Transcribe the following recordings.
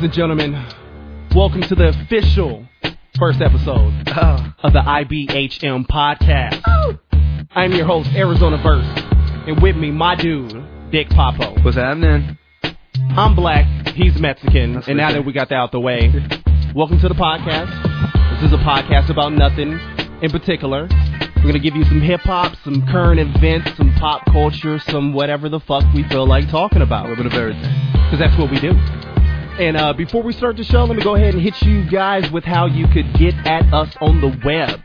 Ladies and gentlemen, welcome to the official first episode of the IBHM podcast. I'm your host, Arizona Verse, and with me, my dude, Big Poppo. What's happening? I'm black, he's Mexican, and now that we got that out the way, welcome to the podcast. This is a podcast about nothing in particular. We're going to give you some hip-hop, some current events, some pop culture, some whatever the fuck we feel like talking about. A little bit of everything. Because that's what we do. And before we start the show, let me go ahead and hit you guys with how you could get at us on the web.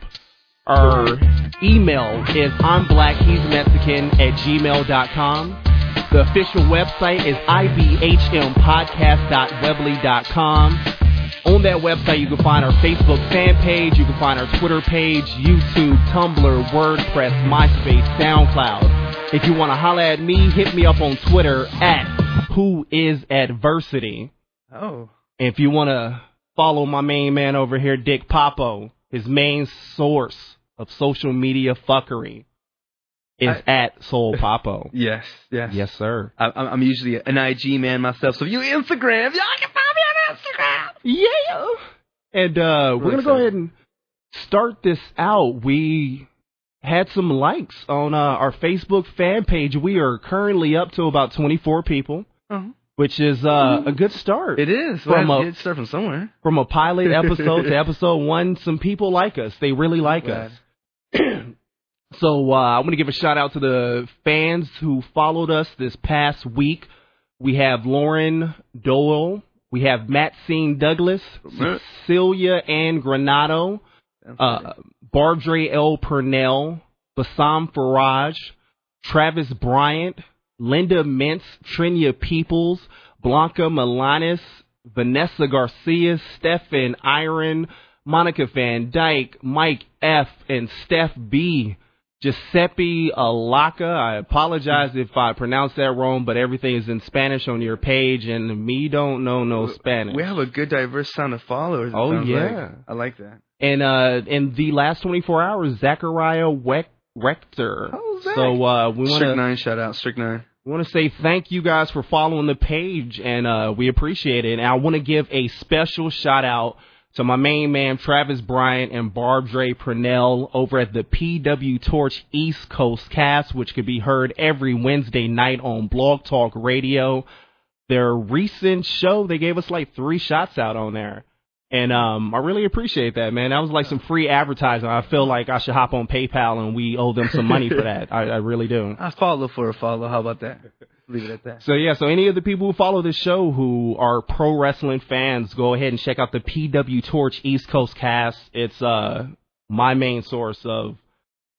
Our email is I'mBlackHe'sMexican@gmail.com. The official website is ibhmpodcast.weebly.com. On that website, you can find our Facebook fan page, you can find our Twitter page, YouTube, Tumblr, WordPress, MySpace, SoundCloud. If you want to holler at me, hit me up on Twitter at WhoIsAdversity. Oh. And if you want to follow my main man over here, Dick Poppo, his main source of social media fuckery is at Soul Poppo. Yes, yes. Yes, sir. I'm usually an IG man myself, so if you Instagram, y'all can find me. Yeah, and we're gonna go ahead and start this out. We had some likes on our Facebook fan page. We are currently up to about 24 people, which is a good start. It is. It started from somewhere. From a pilot episode to episode one, some people like us. They really like us. So I want to give a shout out to the fans who followed us this past week. We have Lauren Doyle. We have Maxine Douglas, Cecilia Ann Granado, Bardre L. Purnell, Bassam Faraj, Travis Bryant, Linda Mintz, Trinia Peoples, Blanca Milanis, Vanessa Garcia, Stefan Iron, Monica Van Dyke, Mike F., and Steph B., Giuseppe Alaca. I apologize if I pronounced that wrong, but everything is in Spanish on your page, and me don't know no Spanish. We have a good, diverse sound of followers. Oh, yeah. Like. I like that. And in the last 24 hours, Zachariah Rector. Oh, Zach. So we want to... Strict9, shout out, Strict9. We want to say thank you guys for following the page, and we appreciate it. And I want to give a special shout out so my main man, Travis Bryant and Bardre Purnell over at the PW Torch East Coast cast, which could be heard every Wednesday night on Blog Talk Radio. Their recent show, they gave us like 3 shots out on there. And I really appreciate that, man. That was like some free advertising. I feel like I should hop on PayPal and we owe them some money for that. I really do. I follow for a follow. How about that? Leave it at that. So, yeah, any of the people who follow this show who are pro wrestling fans, go ahead and check out the PW Torch East Coast cast. It's my main source of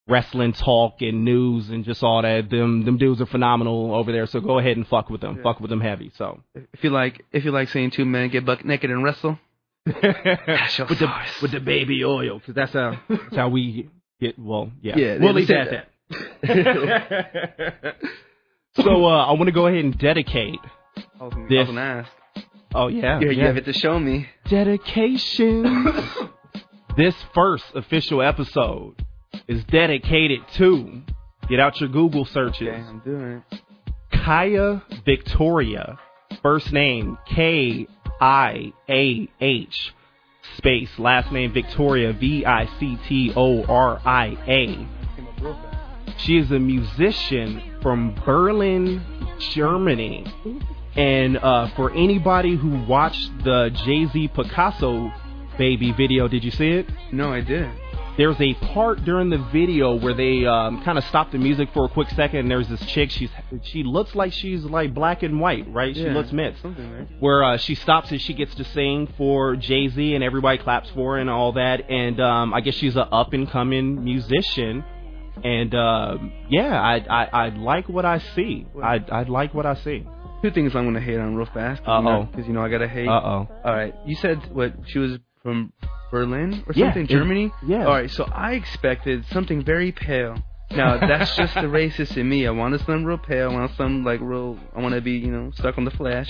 wrestling talk and news and just all that. Them dudes are phenomenal over there, so go ahead and fuck with them. Yeah. Fuck with them heavy. So If you like seeing 2 men get buck naked and wrestle, that's your source. With the baby oil, because that's how we get, well, yeah. Yeah, we'll leave that at that. So I want to go ahead and dedicate this. Oh, yeah. You have it to show me. Dedication. This first official episode is dedicated to, get out your Google searches. Okay, I'm doing it. Kiah Victoria, first name Kiah, space, last name Victoria, Victoria. She is a musician from Berlin, Germany. And for anybody who watched the Jay-Z Picasso Baby video, did you see it? No, I didn't. There's a part during the video where they kind of stop the music for a quick second, and there's this chick. She looks like she's like black and white, right? Yeah, she looks mixed. Something, right? Where she stops and she gets to sing for Jay-Z, and everybody claps for her and all that. And I guess she's an up-and-coming musician. And, yeah, I like what I see. I like what I see. 2 things I'm going to hate on real fast. Uh-oh. Because, you know, I got to hate. Uh-oh. All right. You said, what, she was from Berlin or something, Germany? Yeah. All right, so I expected something very pale. Now, that's just the racist in me. I wanted something real pale. I wanted something, like, real, I want to be, you know, stuck on the flesh.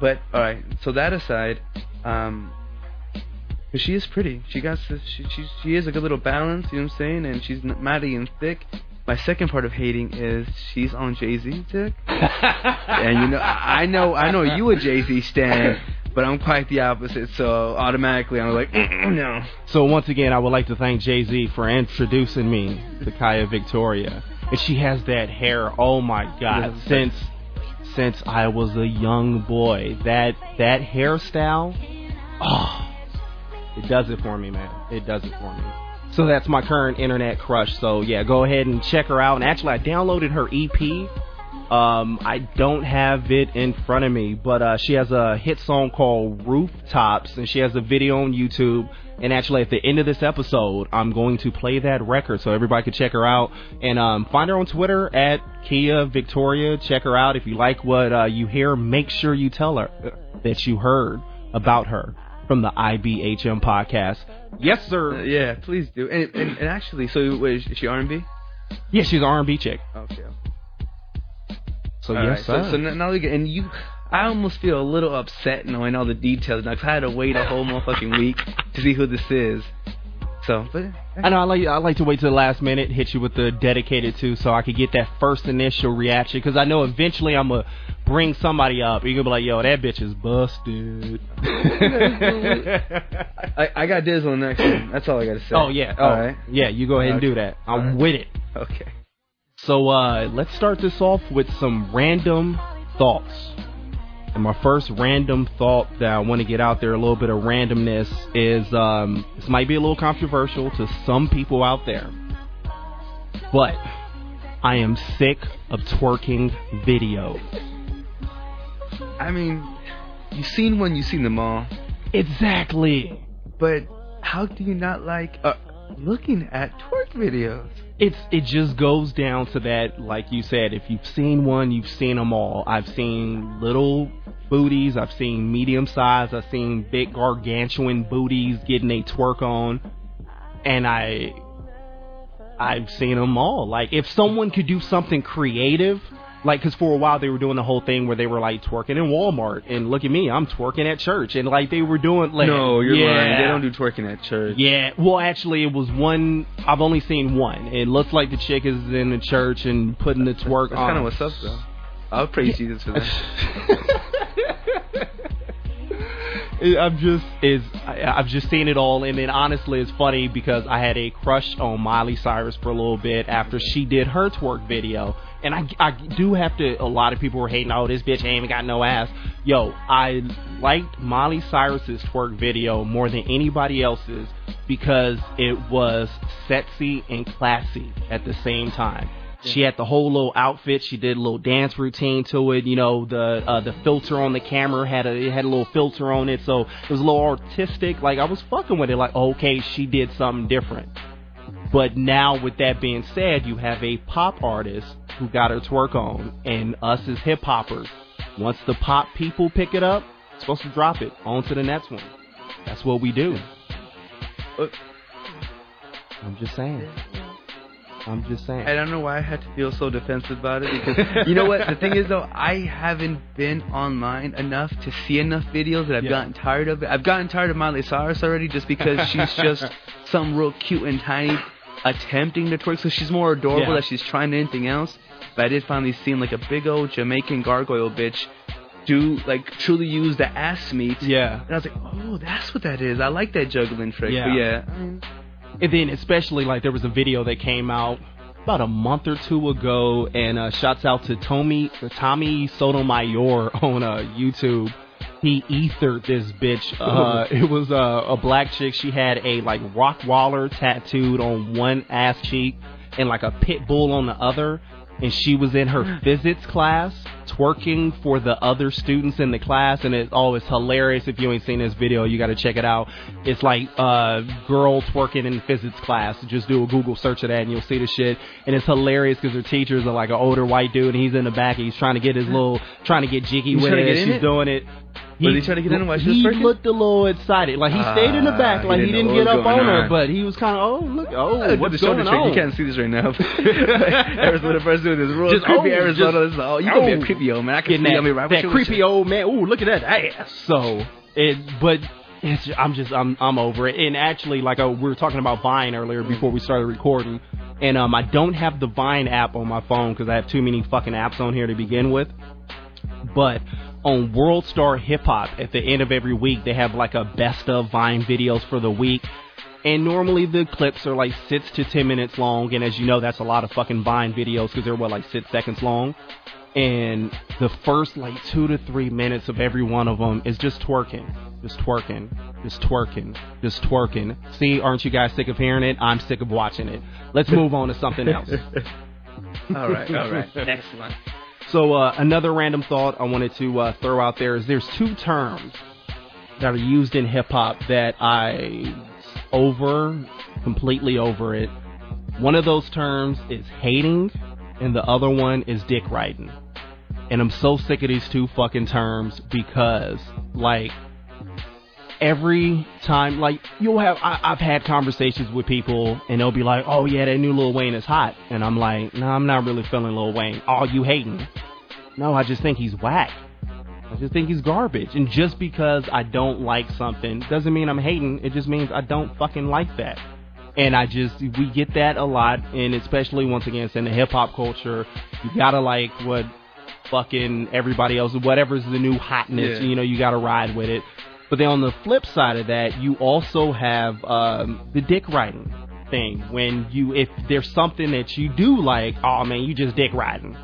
But, all right, so that aside, but she is pretty. She is a good little balance, you know what I'm saying? And she's mighty and thick. My second part of hating is she's on Jay-Z, Dick. And you know, I know you a Jay-Z stan, But I'm quite the opposite, so automatically I'm like, no. So once again, I would like to thank Jay-Z for introducing me to Kiah Victoria. And she has that hair, oh my God, since I was a young boy. That hairstyle, oh, it does it for me, man. It does it for me. So that's my current internet crush. So yeah, go ahead and check her out. And actually, I downloaded her EP. I don't have it in front of me, but she has a hit song called Rooftops, and she has a video on YouTube. And actually, at the end of this episode, I'm going to play that record so everybody can check her out. And find her on Twitter at Kiah Victoria. Check her out. If you like what you hear, make sure you tell her that you heard about her from the IBHM podcast. Yes, sir. Yeah, please do. And actually, so wait, is she R&B? Yeah, she's an R&B chick. Okay. So all yes, right. So now we get, and you, I almost feel a little upset knowing all the details now, 'cause I had to wait a whole motherfucking week to see who this is. So, but I know I like to wait till the last minute, hit you with the dedicated to, so I could get that first initial reaction, 'cause I know eventually I'm gonna bring somebody up. You're gonna be like, yo, that bitch is busted. I got Dizzle next one. That's all I gotta say. Oh yeah. All right. Yeah, you go ahead and do that. I'm with it. Okay. So let's start this off with some random thoughts. And my first random thought that I want to get out there, a little bit of randomness, is this might be a little controversial to some people out there, but I am sick of twerking videos. I mean, you've seen one, you've seen them all. Exactly. But how do you not like looking at twerk videos? It just goes down to that, like you said, if you've seen one, you've seen them all. I've seen little booties, I've seen medium size, I've seen big gargantuan booties getting a twerk on, and I've seen them all. Like, if someone could do something creative, like, because for a while they were doing the whole thing where they were like twerking in Walmart, and look at me, I'm twerking at church, and like they were doing like, no, you're lying, they don't do twerking at church. Yeah, well actually it was one, I've only seen one. It looks like the chick is in the church and putting the twerk that's on. That's kind of what's up though. I'll praise Jesus for that. I've just seen it all. And then honestly, it's funny because I had a crush on Miley Cyrus for a little bit after she did her twerk video. And I do have to, a lot of people were hating, oh, this bitch ain't even got no ass. Yo, I liked Miley Cyrus's twerk video more than anybody else's because it was sexy and classy at the same time. She had the whole little outfit. She did a little dance routine to it. You know, the filter on the camera had a little filter on it, so it was a little artistic. Like, I was fucking with it. Like, okay, she did something different. But now, with that being said, you have a pop artist who got her twerk on, and us as hip hoppers, once the pop people pick it up, it's supposed to drop it on to the next one. That's what we do. I'm just saying. I don't know why I had to feel so defensive about it, because you know what? The thing is, though, I haven't been online enough to see enough videos that I've gotten tired of it. I've gotten tired of Miley Cyrus already just because she's just some real cute and tiny attempting to twerk, so she's more adorable that she's trying anything else. But I did finally see like a big old Jamaican gargoyle bitch do, like, truly use the ass meat. Yeah. And I was like, oh, that's what that is. I like that juggling trick. Yeah. But yeah. And then especially, like, there was a video that came out about a month or two ago, and shouts out to Tommy Sotomayor on YouTube. He ethered this bitch. It was a black chick. She had a, like, Rockwaller tattooed on one ass cheek and, like, a pit bull on the other. And she was in her physics class twerking for the other students in the class. And it's always hilarious. If you ain't seen this video, you got to check it out. It's like girl twerking in physics class. Just do a Google search of that and you'll see the shit. And it's hilarious because her teachers are like an older white dude, and he's in the back and he's trying to get jiggy with it. She's doing it. Was he trying to get in while she was twerking? He looked a little excited. Like, he stayed in the back. Like, he didn't get up on her, but he was kind of, what's going on? You can't see this right now. Arizona first doing this. Real creepy Arizona. This is all. You going to be a creepy old man. I can see you. That creepy old man. Ooh, look at that ass. So, but I'm over it. And actually, like, we were talking about Vine earlier before we started recording. And I don't have the Vine app on my phone because I have too many fucking apps on here to begin with. But on World Star Hip Hop. At the end of every week, they have like a best of Vine videos for the week. And normally the clips are like 6 to 10 minutes long. And as you know, that's a lot of fucking Vine videos because they're, what, like 6 seconds long. And the first like 2 to 3 minutes of every one of them is just twerking. Just twerking. Just twerking. Just twerking. See, aren't you guys sick of hearing it? I'm sick of watching it. Let's move on to something else. All right. Next one. So another random thought I wanted to throw out there is there's two terms that are used in hip-hop that I... completely over it. One of those terms is hating and the other one is dick riding, and I'm so sick of these two fucking terms because like every time, like you'll have I've had conversations with people and they'll be like, oh yeah, that new Lil Wayne is hot, and I'm like, no, I'm not really feeling Lil Wayne. Oh, you hating? No, I just think he's whack. I just think he's garbage. And just because I don't like something doesn't mean I'm hating. It just means I don't fucking like that. And we get that a lot. And especially, once again, it's in the hip-hop culture. You gotta like what fucking everybody else, whatever's the new hotness, yeah. You know, you gotta ride with it. But then on the flip side of that, you also have the dick riding thing. When if there's something that you do like, oh man, you just dick riding.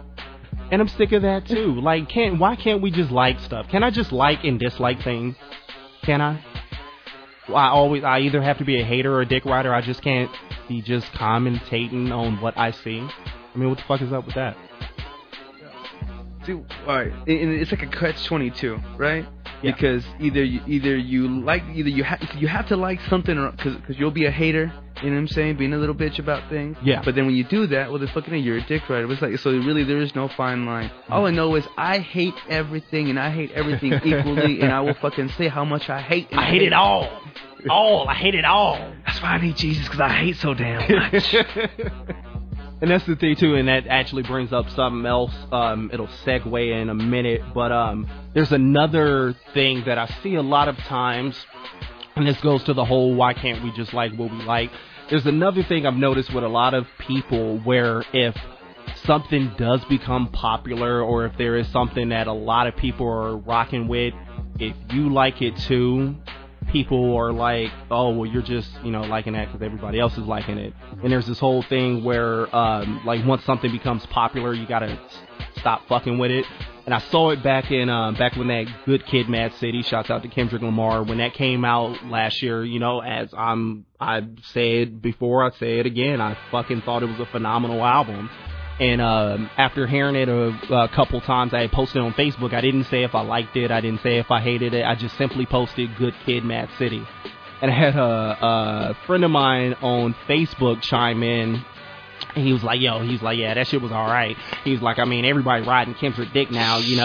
And I'm sick of that, too. Like, why can't we just like stuff? Can I just like and dislike things? Can I? Well, I either have to be a hater or a dick rider. I just can't be just commentating on what I see. I mean, what the fuck is up with that? Dude, all right. And it's like a catch-22, right? Yeah. Because you have to like something, because you'll be a hater. You know what I'm saying? Being a little bitch about things. Yeah. But then when you do that, well, they're fucking, you're a dick rider. It's like, so really, there is no fine line. Mm-hmm. All I know is I hate everything, and I hate everything equally, and I will fucking say how much I hate. I hate it all. I hate it all. That's why I need Jesus, because I hate so damn much. And that's the thing, too, and that actually brings up something else. It'll segue in a minute, but there's another thing that I see a lot of times, and this goes to the whole why can't we just like what we like. There's another thing I've noticed with a lot of people where if something does become popular or if there is something that a lot of people are rocking with, if you like it too, people are like, oh, well, you're just, liking that because everybody else is liking it. And there's this whole thing where, once something becomes popular, you got to stop fucking with it. And I saw it back when that Good Kid, Mad City, shouts out to Kendrick Lamar, when that came out last year, as I said before, I say it again, I fucking thought it was a phenomenal album. And after hearing it a couple times, I had posted on Facebook. I didn't say if I liked it. I didn't say if I hated it. I just simply posted Good Kid, Mad City. And I had a friend of mine on Facebook chime in. He was like, yeah, that shit was all right. He was like, I mean, everybody riding Kendrick dick now, He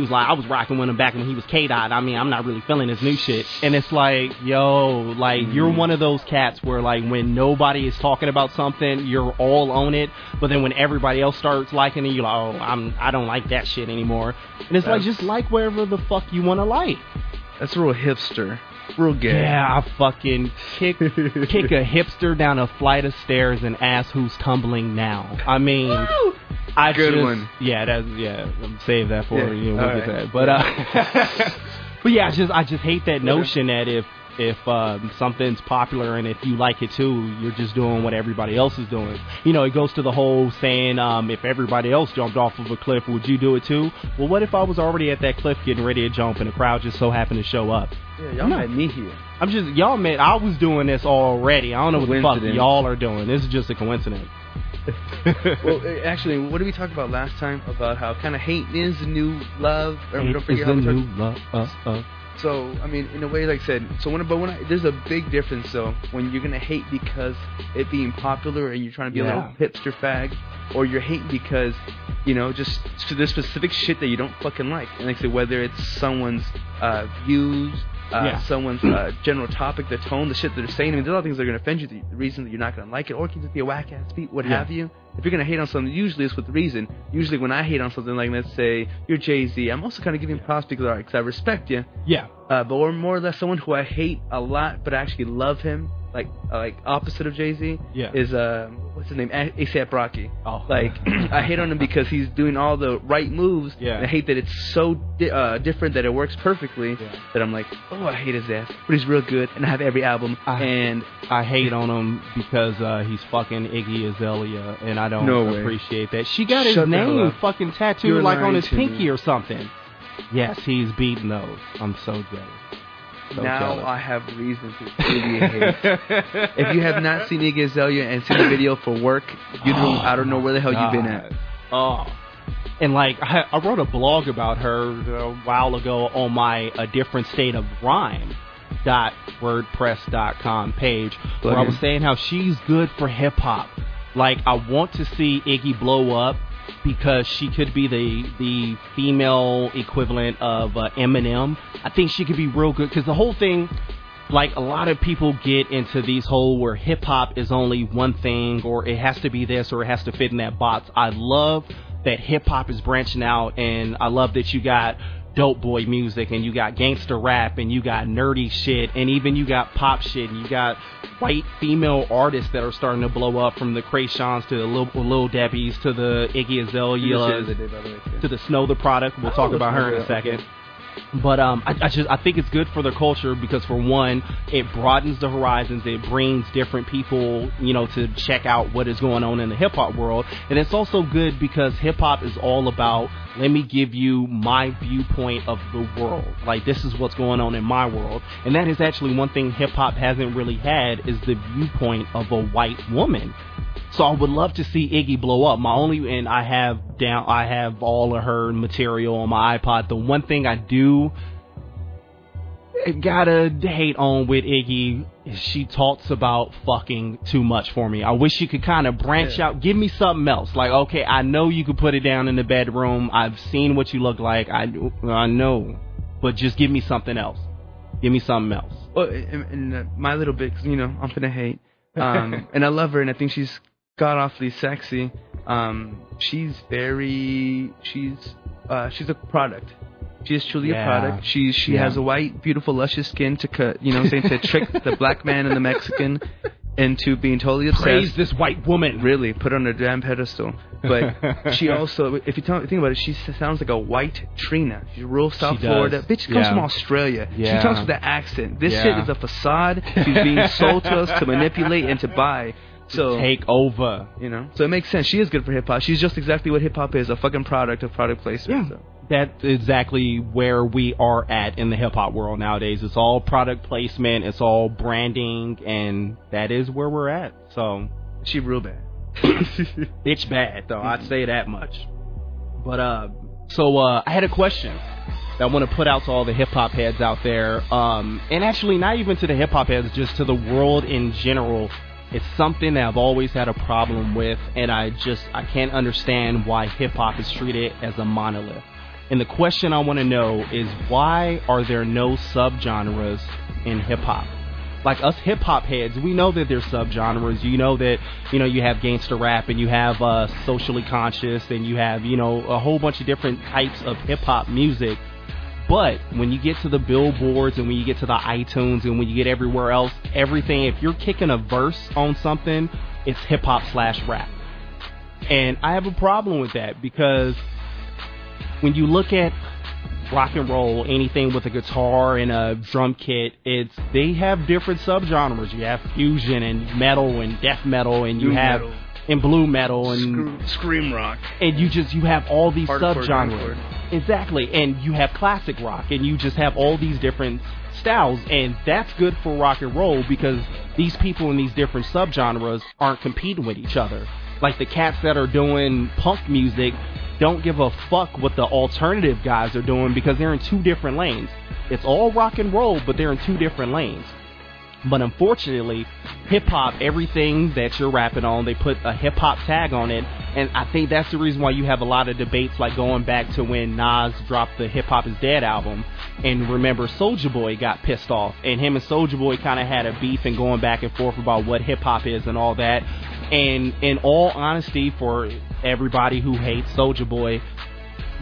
was like, I was rocking with him back when he was K-Dot. I mean, I'm not really feeling this new shit. And it's like, you're one of those cats where, like, when nobody is talking about something, you're all on it. But then when everybody else starts liking it, you're like, oh, I don't like that shit anymore. And it's like, just like wherever the fuck you want to like. That's a real hipster. Real gay. Yeah, I fucking kick a hipster down a flight of stairs and ask who's tumbling now. I mean, Good one. Yeah, save that for you. We'll get that. But but yeah, I just hate that notion that if something's popular and if you like it too, you're just doing what everybody else is doing. It goes to the whole saying, if everybody else jumped off of a cliff, would you do it too? Well, what if I was already at that cliff getting ready to jump and the crowd just so happened to show up? Yeah, y'all had me here. Y'all met, I was doing this already. I don't know what the fuck y'all are doing. This is just a coincidence. Well, actually, what did we talk about last time? About how kind of hate is the new love. Or hate is the new love. So, I mean, in a way, like I said, there's a big difference, though, when you're going to hate because it being popular and you're trying to be a little hipster fag, or you're hating because, just to this specific shit that you don't fucking like. And like I said, whether it's someone's views, someone's general topic, the tone, the shit that they're saying, I mean, there's a lot of things that are going to offend you, the reason that you're not going to like it, or it can just be a whack-ass beat, have you. If you're going to hate on something, usually it's with reason. Usually when I hate on something, like let's say you're Jay-Z, I'm also kind of giving props because I respect you. Yeah. But we're more or less someone who I hate a lot, but I actually love him. like opposite of Jay-Z is what's his name, A$AP Rocky. Like I hate on him because he's doing all the right moves. And I hate that it's so different that it works perfectly. That I'm like, oh, I hate his ass, but he's real good, and I have every album. I hate on him because he's fucking Iggy Azalea, and I don't appreciate that. She got his name fucking tattooed like on his pinky or something. Yes, he's beating those. I'm so jealous. I have reason to truly hate. If you have not seen Iggy Azalea and seen the video for work, you don't, I don't know where the hell you've been at. And like I wrote a blog about her a while ago on my A Different State of Rhyme.wordpress.com page, where I was saying how she's good for hip hop. Like I want to see Iggy blow up, because she could be the female equivalent of Eminem. I think she could be real good, because the whole thing, like a lot of people get into these whole where hip hop is only one thing, or it has to be this, or it has to fit in that box. I love that hip hop is branching out, and I love that you got dope boy music, and you got gangster rap, and you got nerdy shit, and even you got pop shit, and you got white female artists that are starting to blow up, from the Crayshons to the Lil Debbies to the Iggy Azaleas to the Snow Tha Product. We'll talk about her in a second. But I think it's good for the culture, because for one, it broadens the horizons, it brings different people, you know, to check out what is going on in the hip hop world. And it's also good because hip hop is all about, let me give you my viewpoint of the world. Like, this is what's going on in my world. And that is actually one thing hip hop hasn't really had, is the viewpoint of a white woman. So I would love to see Iggy blow up. I have all of her material on my iPod. The one thing I do gotta hate on with Iggy is she talks about fucking too much for me. I wish she could kind of branch out. Give me something else. Like, okay, I know you could put it down in the bedroom. I've seen what you look like. I know, but just give me something else. Give me something else. Well, and my little bit, 'cause, you know, I'm finna hate. And I love her, and I think she's god awfully sexy. She's a product. She is truly a product. She has a white, beautiful, luscious skin to cut, you know what I'm saying, to trick the black man and the Mexican into being totally obsessed. Praise this white woman. Really, put her on a damn pedestal. But she also, if you think about it, she sounds like a white Trina. She's real South Florida. Bitch comes from Australia. Yeah. She talks with that accent. This shit is a facade. She's being sold to us to manipulate and to buy. So take over, you know. So it makes sense. She is good for hip hop. She's just exactly what hip hop is, a fucking product of product placement. Yeah. So. That's exactly where we are at in the hip hop world nowadays. It's all product placement, it's all branding, and that is where we're at. So she real bad. Bitch bad though, I'd say that much. But so I had a question that I want to put out to all the hip hop heads out there. And actually not even to the hip hop heads, just to the world in general. It's something that I've always had a problem with, and I can't understand why hip-hop is treated as a monolith. And the question I want to know is, why are there no subgenres in hip-hop? Like, us hip-hop heads, we know that there's subgenres. You know that, you know, you have gangster rap, and you have socially conscious, and you have, you know, a whole bunch of different types of hip-hop music. But when you get to the billboards, and when you get to the iTunes, and when you get everywhere else, everything, if you're kicking a verse on something, it's hip-hop/rap. And I have a problem with that, because when you look at rock and roll, anything with a guitar and a drum kit, they have different subgenres. You have fusion and metal and death metal, and you have metal. And blue metal and scream rock, and you have all these subgenres. Exactly. And you have classic rock, and you just have all these different styles, and that's good for rock and roll, because these people in these different subgenres aren't competing with each other. Like, the cats that are doing punk music don't give a fuck what the alternative guys are doing, because they're in two different lanes. It's all rock and roll, but they're in two different lanes. But unfortunately, hip-hop, everything that you're rapping on, they put a hip-hop tag on it. And I think that's the reason why you have a lot of debates, like going back to when Nas dropped the Hip Hop Is Dead album. And remember, Soulja Boy got pissed off. And him and Soulja Boy kind of had a beef and going back and forth about what hip-hop is and all that. And in all honesty, for everybody who hates Soulja Boy,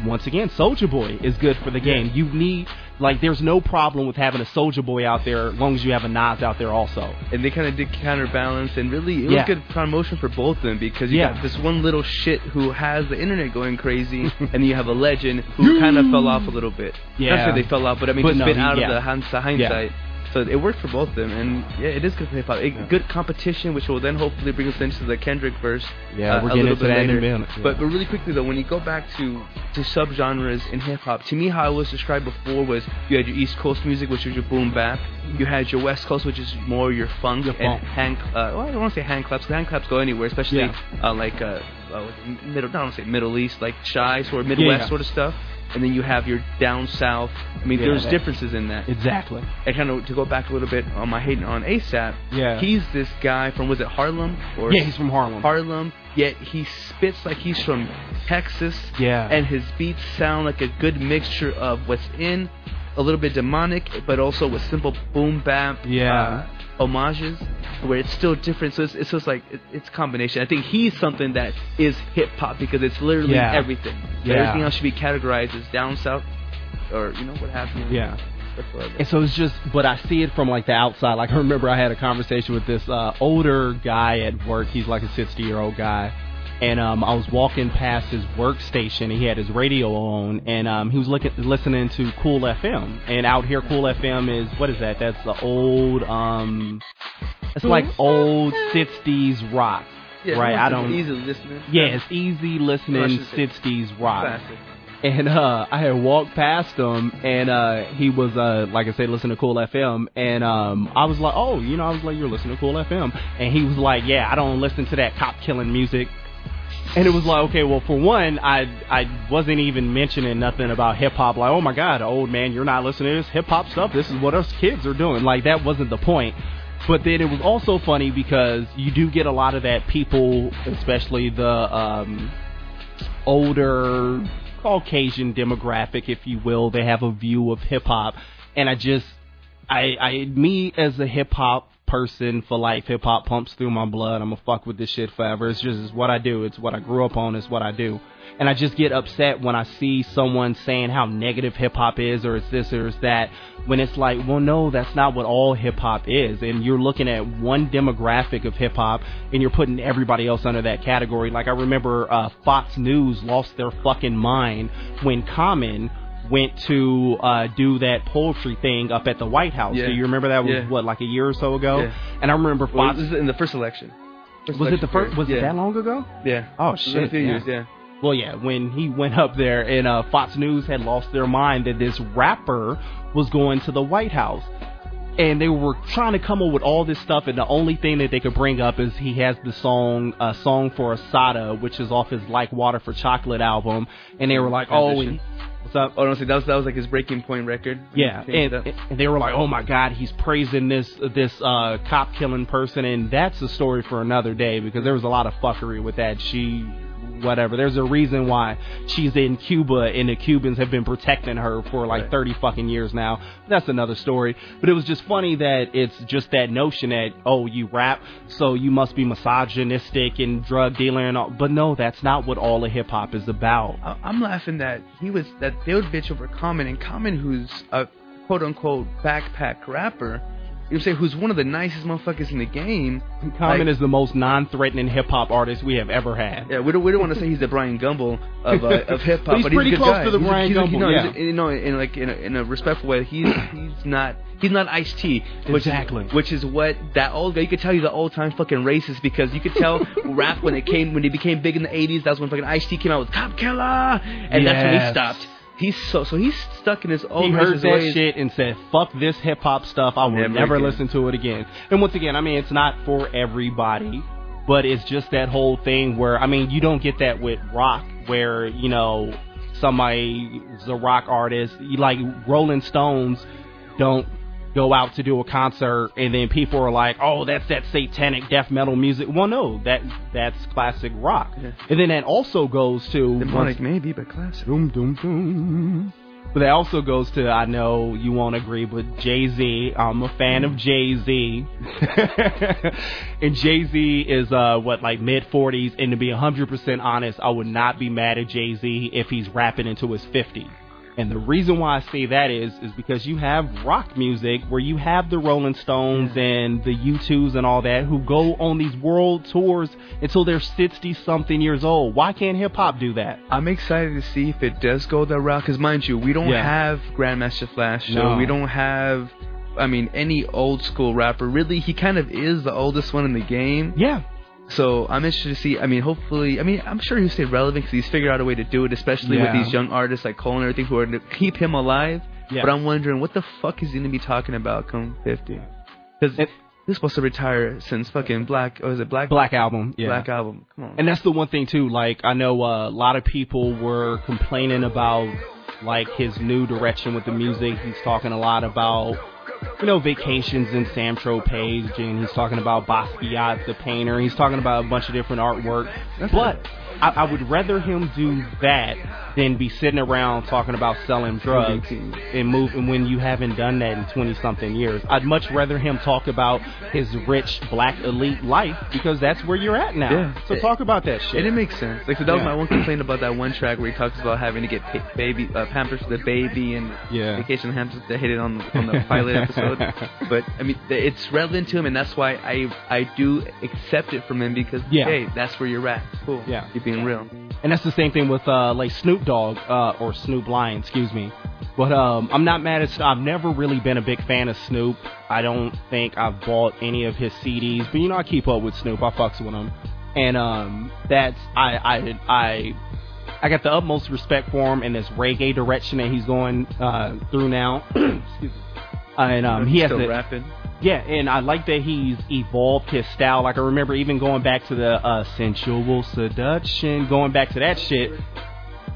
once again, Soulja Boy is good for the game. You need Like, there's no problem with having a Soulja Boy out there as long as you have a Nas out there also. And they kind of did counterbalance, and really, it was good promotion for both of them, because you got this one little shit who has the internet going crazy, and you have a legend who kind of fell off a little bit. Yeah. Not sure they fell off, but I mean, it's been out of the hindsight. Yeah. So it worked for both of them, and it is good for hip hop. Good competition, which will then hopefully bring us into the Kendrick verse we're a little bit later. But really quickly though, when you go back to subgenres in hip hop, to me how it was described before was you had your East Coast music, which was your boom bap. You had your West Coast, which is more your funk and hand. I don't want to say hand claps. Hand claps go anywhere, especially I don't want to say Middle East, like Chi sort of Midwest sort of stuff. And then you have your down south. I mean, there's differences in that. Exactly. And kind of to go back a little bit on my hating on ASAP. Yeah. He's this guy from, was it Harlem? Or he's from Harlem. Yet he spits like he's from Texas. Yeah. And his beats sound like a good mixture of what's in, a little bit demonic, but also with simple boom bap. Yeah. Homages, where it's still different, so it's just like it's combination. I think he's something that is hip hop because it's literally everything. Yeah. Everything else should be categorized as down south, or you know what happened. Yeah. And so it's just, but I see it from like the outside. Like I remember I had a conversation with this older guy at work. He's like a 60-year-old guy, and I was walking past his workstation, and he had his radio on, and he was listening to Cool FM. And out here, Cool FM is, what is that? That's the old, it's like old 60s rock, right? It's easy listening. Yeah, it's easy listening 60s rock. Classic. And I had walked past him, and he was, like I said, listening to Cool FM. And I was like, oh, you know, I was like, you're listening to Cool FM. And he was like, yeah, I don't listen to that cop-killing music. And it was like, okay, well, for one, I wasn't even mentioning nothing about hip-hop. Like, oh, my God, old man, you're not listening to this hip-hop stuff. This is what us kids are doing. Like, that wasn't the point. But then it was also funny because you do get a lot of that people, especially the older Caucasian demographic, if you will. They have a view of hip-hop. And I just, me as a hip-hop person for life. Hip hop pumps through my blood. I'm gonna fuck with this shit forever. It's just, it's what I do. It's what I grew up on. It's what I do. And I just get upset when I see someone saying how negative hip hop is, or it's this, or it's that, when it's like, well, no, that's not what all hip hop is. And you're looking at one demographic of hip hop, and you're putting everybody else under that category. Like I remember Fox News lost their fucking mind when Common went to do that poetry thing up at the White House. Yeah. Do you remember that was what, like a year or so ago? Yeah. And I remember Fox, well, this is in the first election. Was it that long ago? Yeah. Oh shit. A few years, yeah. Well, yeah, when he went up there, and Fox News had lost their mind that this rapper was going to the White House. And they were trying to come up with all this stuff, and the only thing that they could bring up is he has the song, Song for Asada, which is off his Like Water for Chocolate album. And they were like, what's up? Oh, no, see, that was like his breaking point record. Yeah, and they were like, oh my God, he's praising this cop-killing person, and that's a story for another day, because there was a lot of fuckery with that. There's a reason why she's in Cuba, and the Cubans have been protecting her for like 30 fucking years now. That's another story. But it was just funny that it's just that notion that, oh, you rap, so you must be misogynistic and drug dealer and all. But no, that's not what all of hip hop is about. I'm laughing that they would bitch over Common, and Common, who's a quote unquote backpack rapper, you know what I'm saying, who's one of the nicest motherfuckers in the game. Common is the most non-threatening hip-hop artist we have ever had. Yeah, we don't want to say he's the Brian Gumbel of hip-hop, but he's pretty a good close guy. To the Brian Gumbel, in a respectful way. He's not Ice-T. Exactly. Which is what that old guy, you could tell he's the old-time fucking racist, because you could tell rap when it became big in the 80s, that's when fucking Ice-T came out with Cop Killer, and that's when he stopped. He's stuck in his own. He heard that shit and said, "Fuck this hip hop stuff. I will never listen to it again." And once again, I mean, it's not for everybody, but it's just that whole thing where, I mean, you don't get that with rock, where you know somebody's a rock artist, like Rolling Stones, don't go out to do a concert, and then people are like, oh, that's that satanic death metal music. Well, no, that's classic rock. Yeah. And then that also goes to... demonic maybe, but classic. Doom, doom, doom. But that also goes to, I know you won't agree, but Jay-Z. I'm a fan of Jay-Z. And Jay-Z is, like mid-40s, and to be 100% honest, I would not be mad at Jay-Z if he's rapping into his 50s. And the reason why I say that is because you have rock music where you have the Rolling Stones and the U2s and all that who go on these world tours until they're 60-something years old. Why can't hip-hop do that? I'm excited to see if it does go that route, because mind you, we don't have Grandmaster Flash, so we don't have... I mean, any old school rapper, really, he kind of is the oldest one in the game. Yeah. So I'm interested to see. I mean, hopefully, I mean, I'm sure he'll stay relevant because he's figured out a way to do it, especially with these young artists like Cole and everything who are to keep him alive. Yeah. But I'm wondering what the fuck is he going to be talking about come 50? Because he's supposed to retire since fucking Black Album. Yeah. Black Album. Come on. And that's the one thing, too. Like, I know a lot of people were complaining about, like, his new direction with the music. He's talking a lot about, you know, vacations in Sam Tropez, and he's talking about Basquiat the painter. He's talking about a bunch of different artwork. But I would rather him do that than be sitting around talking about selling drugs and when you haven't done that in 20-something years. I'd much rather him talk about his rich black elite life, because that's where you're at now. Yeah. So talk about that shit. And it makes sense. Like, so that was my one complaint about that one track where he talks about having to get pampers for the baby and vacation hampers that hit it on the pilot episode. But, I mean, it's relevant to him, and that's why I do accept it from him, because, hey, that's where you're at. Cool. Yeah. Being real. And that's the same thing with like Snoop Dogg or Snoop Lion, excuse me. But I'm not mad at Snoop. I've never really been a big fan of Snoop. I don't think I've bought any of his CDs, but you know, I keep up with Snoop. I fucks with him, and that's I got the utmost respect for him in this reggae direction that he's going through now. Excuse me. And he has still rapping. Yeah, and I like that he's evolved his style. Like, I remember even going back to the sensual seduction, going back to that shit.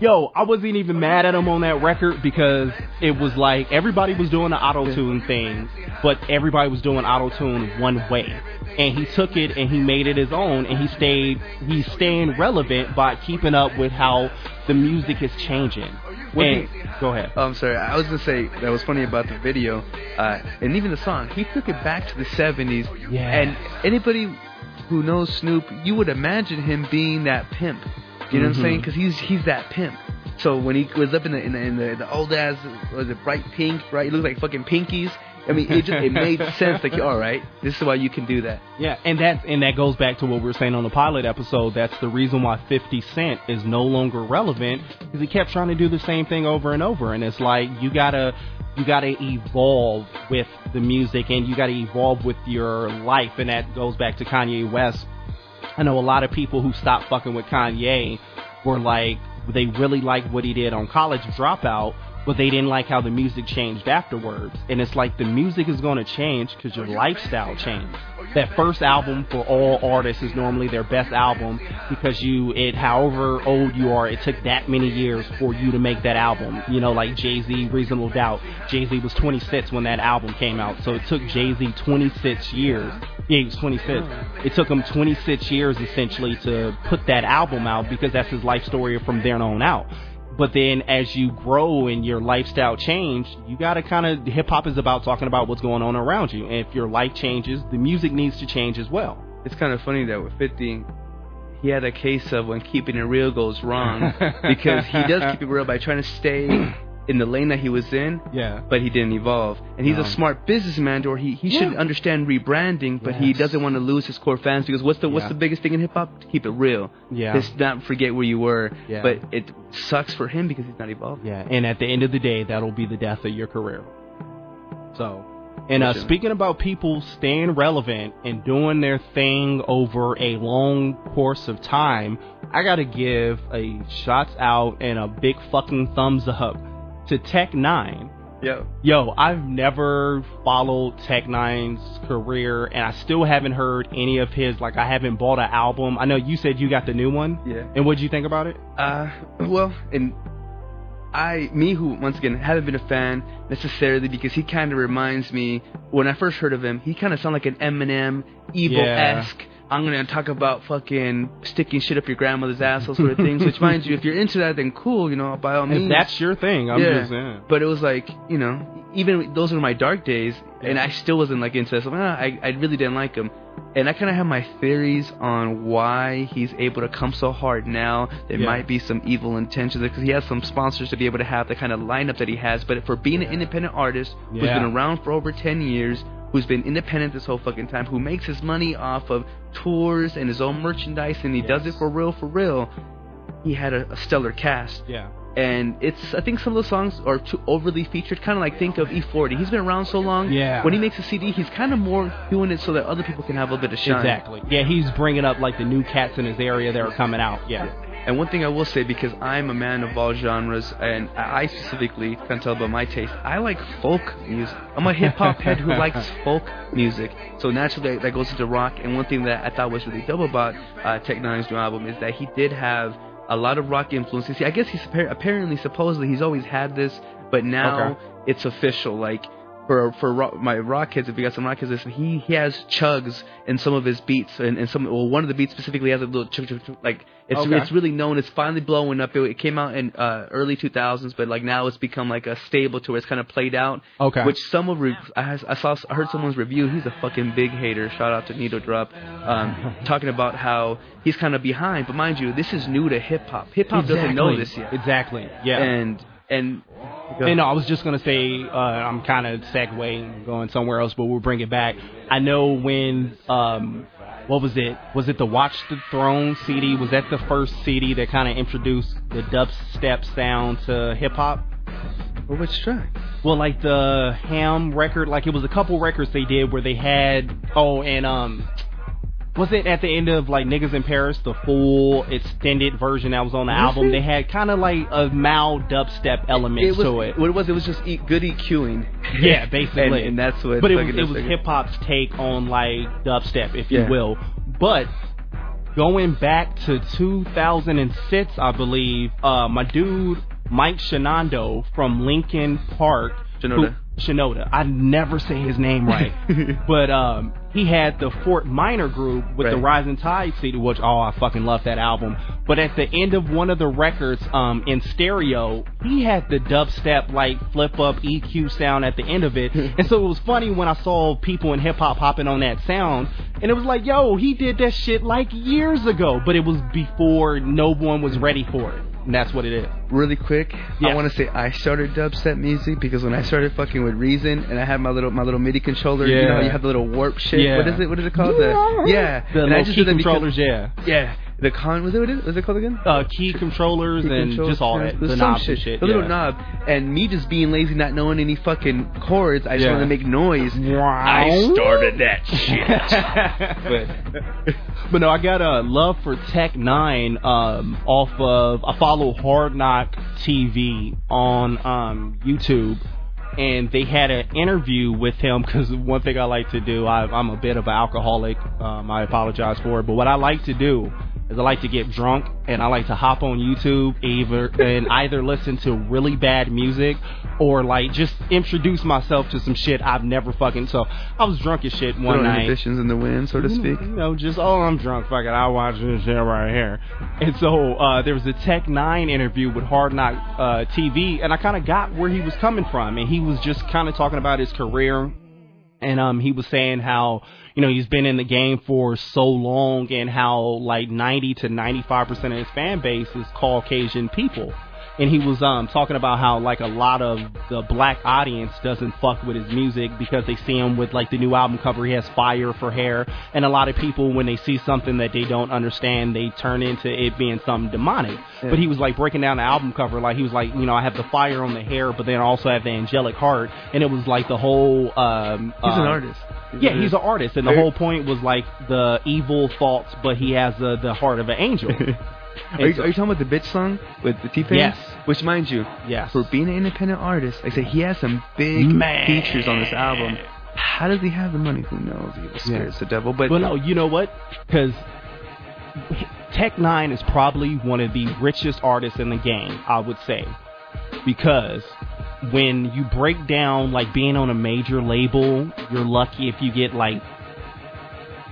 Yo, I wasn't even mad at him on that record, because it was like everybody was doing the auto-tune thing, but everybody was doing auto-tune one way. And he took it and he made it his own, and he's staying relevant by keeping up with how the music is changing. And, go ahead. I'm sorry. I was going to say that was funny about the video and even the song. He took it back to the 70s. Yeah. And anybody who knows Snoop, you would imagine him being that pimp. You know what I'm saying? Because he's that pimp. So when he was up in the old ass, was it bright pink? Right, he looked like fucking Pinkies. I mean, it made sense. Like, all right, this is why you can do that. Yeah, and that goes back to what we were saying on the pilot episode. That's the reason why 50 Cent is no longer relevant, because he kept trying to do the same thing over and over. And it's like you gotta evolve with the music, and you gotta evolve with your life. And that goes back to Kanye West. I know a lot of people who stopped fucking with Kanye were like, they really liked what he did on College Dropout, but they didn't like how the music changed afterwards. And it's like, the music is going to change because your lifestyle changed. That first album for all artists is normally their best album, because however old you are, it took that many years for you to make that album. You know, like Jay-Z, Reasonable Doubt. Jay-Z was 26 when that album came out, so it took Jay-Z 26 years. Yeah, he was 26. It took him 26 years, essentially, to put that album out, because that's his life story from there on out. But then as you grow and your lifestyle change, you got to kind of... Hip-hop is about talking about what's going on around you. And if your life changes, the music needs to change as well. It's kind of funny that with 50... he had a case of when keeping it real goes wrong. Because he does keep it real by trying to stay... in the lane that he was in, but he didn't evolve. And he's a smart businessman, or he should understand rebranding, but he doesn't want to lose his core fans, because what's the biggest thing in hip-hop? Keep it real. Yeah. Just not forget where you were. Yeah. But it sucks for him because he's not evolving. Yeah, and at the end of the day, that'll be the death of your career. So, and speaking about people staying relevant and doing their thing over a long course of time, I gotta give a shout out and a big fucking thumbs up to Tech N9ne. Yo, I've never followed Tech N9ne's career, and I still haven't heard any of his, like, I haven't bought an album. I know you said you got the new one. Yeah. And what'd you think about it? Well, and me, who, once again, haven't been a fan necessarily, because he kind of reminds me, when I first heard of him, he kind of sounded like an Eminem, evil-esque, I'm going to talk about fucking sticking shit up your grandmother's asshole sort of things, which, mind you, if you're into that, then cool, you know, by all means. If that's your thing, I'm just saying. But it was like, you know, even those were my dark days, and I still wasn't, like, into that. So, I really didn't like him. And I kind of have my theories on why he's able to come so hard now. There might be some evil intentions, because he has some sponsors to be able to have the kind of lineup that he has. But for being an independent artist who's been around for over 10 years, who's been independent this whole fucking time, who makes his money off of tours and his own merchandise, and he does it for real, he had a stellar cast. Yeah. And it's, I think some of the songs are too overly featured, kind of like, think of E-40. He's been around so long. Yeah. When he makes a CD, he's kind of more doing it so that other people can have a bit of shine. Exactly. Yeah, he's bringing up, like, the new cats in his area that are coming out. Yeah. And one thing I will say, because I'm a man of all genres, and I specifically can tell about my taste, I like folk music. I'm a hip-hop head who likes folk music. So naturally, that goes into rock. And one thing that I thought was really dope about Tech N9ne's new album is that he did have a lot of rock influences. I guess he's supposedly he's always had this, but now it's official. Like, for rock, my rock kids, if you got some rock kids, listen, he has chugs in some of his beats, and some, well, one of the beats specifically has a little chug chug chug. Like, it's really known. It's finally blowing up. It came out in early 2000s, but like now it's become like a staple to where it's kind of played out. Okay. Which some of I heard someone's review. He's a fucking big hater. Shout out to Needle Drop, talking about how he's kind of behind. But mind you, this is new to hip hop. Hip hop doesn't know this yet. Exactly. Yeah. And I was just going to say, I'm kind of segueing, going somewhere else, but we'll bring it back. I know when, what was it? Was it the Watch the Throne CD? Was that the first CD that kind of introduced the dubstep sound to hip-hop? Well, which track? Well, like the Ham record, like it was a couple records they did where they had, was it at the end of, like, Niggas in Paris, the full extended version that was on the album? They had kind of, like, a mild dubstep element to it. What it was? It was just good EQing. Yeah, basically. and that's what... But it was hip-hop's take on, like, dubstep, if you will. But going back to 2006, I believe, my dude, Mike Shinoda from Linkin Park... Shinoda. I never say his name right. But he had the Fort Minor group with the Rising Tide CD, which, I fucking love that album. But at the end of one of the records, in stereo, he had the dubstep, like, flip-up EQ sound at the end of it. And so it was funny when I saw people in hip-hop hopping on that sound, and it was like, yo, he did that shit, like, years ago. But it was before no one was ready for it. And that's what it is. Really quick, I want to say I started dubstep music because when I started fucking with Reason and I had my little MIDI controller, you know, you have the little warp shit. Yeah. What is it called? The little key controllers. Was it called again? Key controllers and just all that. The knob shit. The little knob. And me just being lazy, not knowing any fucking chords, I just wanted to make noise. Wow. I started that shit. But no, I got a love for Tech N9ne off of... I follow Hard Knock TV on YouTube. And they had an interview with him because one thing I like to do, I'm a bit of an alcoholic. I apologize for it. But what I like to do is I like to get drunk and I like to hop on YouTube and either listen to really bad music or like just introduce myself to some shit I've never fucking... So I was drunk as shit one night. Ambitions in the wind, so to speak. You know, just, I'm drunk. Fuck it. I'll watch this shit right here. And so there was a Tech N9ne interview with Hard Knock TV and I kind of got where he was coming from. And he was just kind of talking about his career, and he was saying how, you know, he's been in the game for so long and how like 90 to 95% of his fan base is Caucasian people. And he was talking about how like a lot of the black audience doesn't fuck with his music because they see him with like the new album cover, he has fire for hair, and a lot of people when they see something that they don't understand, they turn into it being something demonic. Yeah. But he was like breaking down the album cover, like he was like, you know, I have the fire on the hair, but then I also have the angelic heart, and it was like the whole. He's an artist. He's an artist, and the whole point was like the evil thoughts, but he has the heart of an angel. Are you talking about the bitch song with the T-Pain? Yes. Which, mind you, for being an independent artist, like I said, he has some big features on this album. How does he have the money? Who knows? Evil spirits, the devil. But no, you know what? Because Tech N9ne is probably one of the richest artists in the game, I would say. Because when you break down, like, being on a major label, you're lucky if you get, like,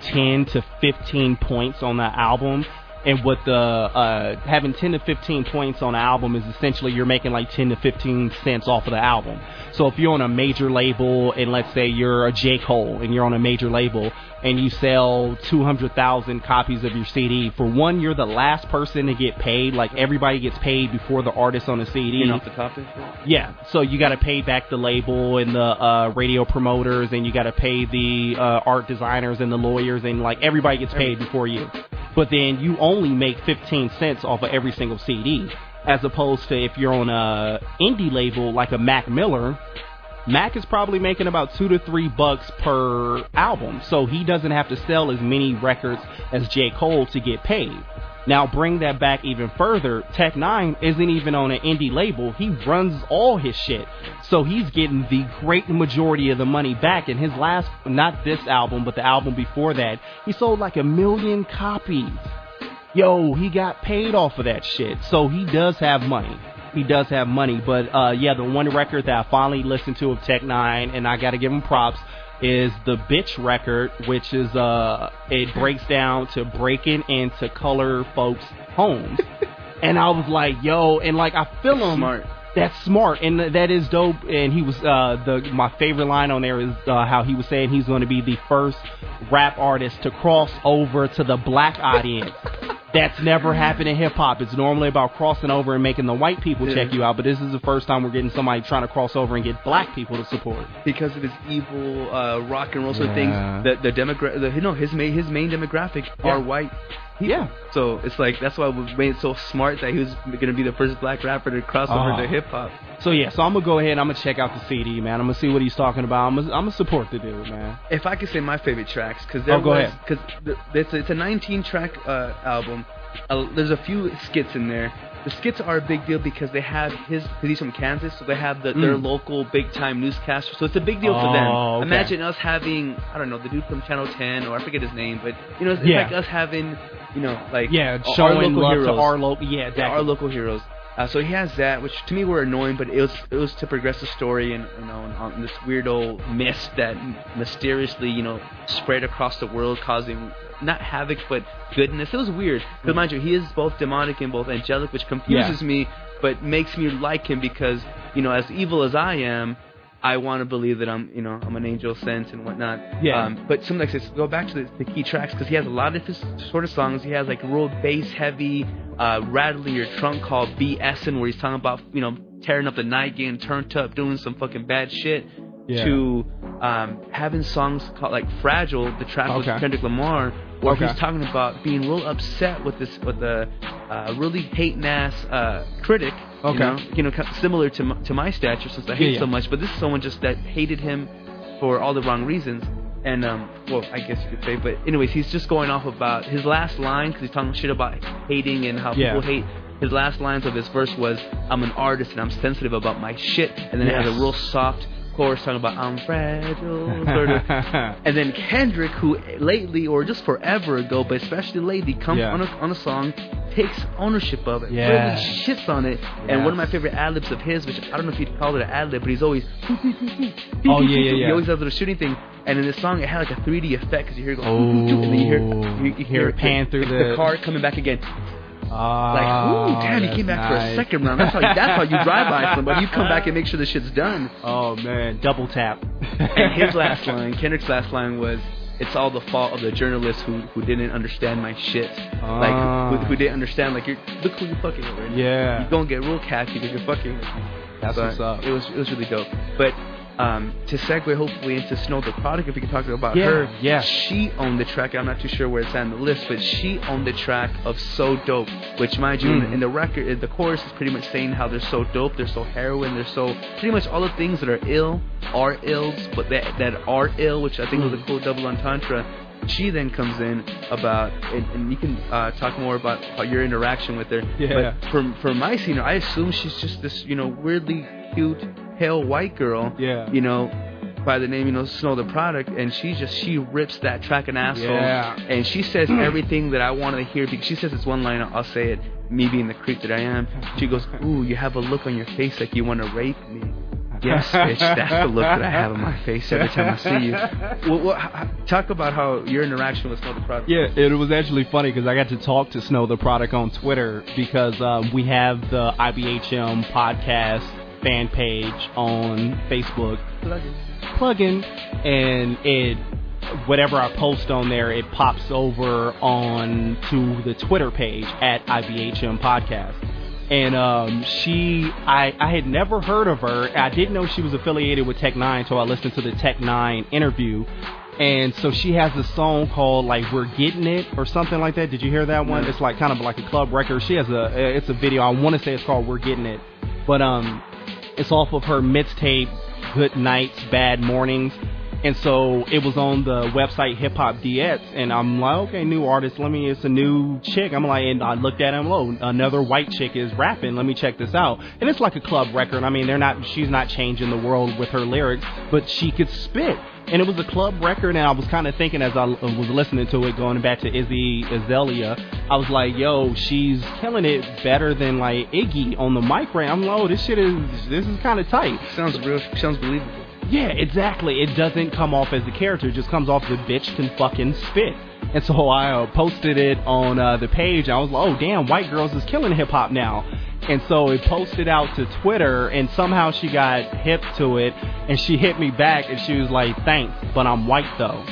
10 to 15 points on the album. And what the having 10 to 15 points on an album is essentially you're making like 10 to 15 cents off of the album. So if you're on a major label, and let's say you're a J. Cole and you're on a major label and you sell 200,000 copies of your CD, for one, you're the last person to get paid. Like everybody gets paid before the artist on a CD. And off the top of it? Yeah. So you got to pay back the label and the radio promoters, and you got to pay the art designers and the lawyers, and like everybody gets paid before you. But then you only make 15 cents off of every single CD, as opposed to if you're on a indie label like a Mac Miller. Mac is probably making about $2 to $3 per album, so he doesn't have to sell as many records as J. Cole to get paid. Now bring that back even further, Tech N9ne isn't even on an indie label, he runs all his shit, so he's getting the great majority of the money back. In his last, not this album, but the album before that, he sold like 1 million copies. Yo, he got paid off of that shit, so he does have money. He does have money, but yeah, the one record that I finally listened to of Tech N9ne, and I gotta give him props, is the Bitch record, which is it breaks down to breaking into color folks' homes. And I was like, yo, and like I feel him. Smart. That's smart, and that is dope. And he was my favorite line on there is how he was saying he's going to be the first rap artist to cross over to the black audience. That's never happened in hip-hop. It's normally about crossing over and making the white people check you out, but this is the first time we're getting somebody trying to cross over and get black people to support. Because of his evil rock and roll sort of things, his main demographic are white people. Yeah. So it's like, that's why we made it so smart that he was going to be the first black rapper to cross over to hip-hop. So yeah, so I'm going to go ahead and I'm going to check out the CD, man. I'm going to see what he's talking about. I'm going to support the dude, man. If I could say my favorite tracks, because it's a 19-track album. There's a few skits in there. The skits are a big deal because they have because he's from Kansas, so they have their local big-time newscaster. So it's a big deal for them. Okay. Imagine us having, I don't know, the dude from Channel 10, or I forget his name, but you know, it's like us having, you know, like showing love to our local heroes. Our local heroes. So he has that, which to me were annoying, but it was to progress the story and, you know, on this weird old mist that mysteriously, you know, spread across the world, causing not havoc but goodness. It was weird, but mind you, he is both demonic and both angelic, which confuses me, but makes me like him because, you know, as evil as I am, I want to believe that I'm, you know, I'm an angel sent and whatnot. Yeah. But something like this, go back to the key tracks, because he has a lot of his sort of songs. He has like real bass heavy, rattling your trunk called BSing, where he's talking about, you know, tearing up the night, getting turned up, doing some fucking bad shit. Yeah. To having songs called like Fragile, the track with Kendrick Lamar, where he's talking about being real upset with a really hating ass critic. You know, similar to my stature, since I hate so much. But this is someone just that hated him for all the wrong reasons. And well, I guess you could say. But anyways, he's just going off about his last line, because he's talking shit about hating and how people hate. His last lines of his verse was, "I'm an artist and I'm sensitive about my shit." And then it has a real soft chorus talking about I'm fragile, sort of. And then Kendrick, who lately, or just forever ago, but especially lately, comes on a song, takes ownership of it, really shits on it. And one of my favorite ad-libs of his, which I don't know if you'd call it an ad-lib, but he's always he always has a little shooting thing. And in this song, it had like a 3D effect, because you hear it go, and then you hear it pan through the car coming back again. Like, ooh, damn, he came back for a second round. That's how you drive by somebody. You come back and make sure the shit's done. Oh, man, double tap. And his last line, Kendrick's last line was, "It's all the fault of the journalists who didn't understand my shit." Like, who didn't understand, like, look who you're fucking with. Yeah. You're going to get real catchy because you're fucking with me. That's what's up. It was really dope. But to segue, hopefully, into Snow Tha Product, if we can talk about her. Yeah. She owned the track. I'm not too sure where it's on the list, but she owned the track of So Dope, which, mind you, in the record, the chorus is pretty much saying how they're so dope, they're so heroin, they're so pretty much all the things that are ill are ills, but that are ill, which I think was a cool double entendre. She then comes in about, and you can talk more about your interaction with her. Yeah. But from my scene, I assume she's just this, you know, weirdly cute, pale white girl, you know, by the name, you know, Snow Tha Product, and she rips that track an asshole, and she says everything that I wanted to hear, because she says this one line, I'll say it, me being the creep that I am, she goes, "Ooh, you have a look on your face like you want to rape me." Yes, bitch, that's the look that I have on my face every time I see you. Well, talk about how your interaction with Snow Tha Product. Yeah, it was actually funny because I got to talk to Snow Tha Product on Twitter because we have the IBHM podcast fan page on Facebook. Plugin. And whatever I post on there, it pops over on to the Twitter page at IBHM Podcast. And I had never heard of her. I didn't know she was affiliated with Tech N9ne until I listened to the Tech N9ne interview. And so she has this song called like We're Getting It or something like that. Did you hear that one? It's like kind of like a club record. She has it's a video. I want to say it's called We're Getting It, but it's off of her mixtape Good Nights, Bad Mornings. And so it was on the website Hip Hop DX, and I'm like, okay, new artist, it's a new chick. I'm like, and I looked at him, another white chick is rapping, let me check this out. And it's like a club record. She's not changing the world with her lyrics, but she could spit. And it was a club record, and I was kind of thinking as I was listening to it, going back to Iggy Azalea, I was like, yo, she's killing it better than, like, Iggy on the mic right now. I'm like, oh, this is kind of tight. Sounds real, sounds believable. Yeah, exactly. It doesn't come off as a character. It just comes off the bitch can fucking spit. And so I posted it on the page. I was like, oh, damn, white girls is killing hip-hop now. And so it posted out to Twitter, and somehow she got hip to it, and she hit me back, and she was like, thanks, but I'm white, though.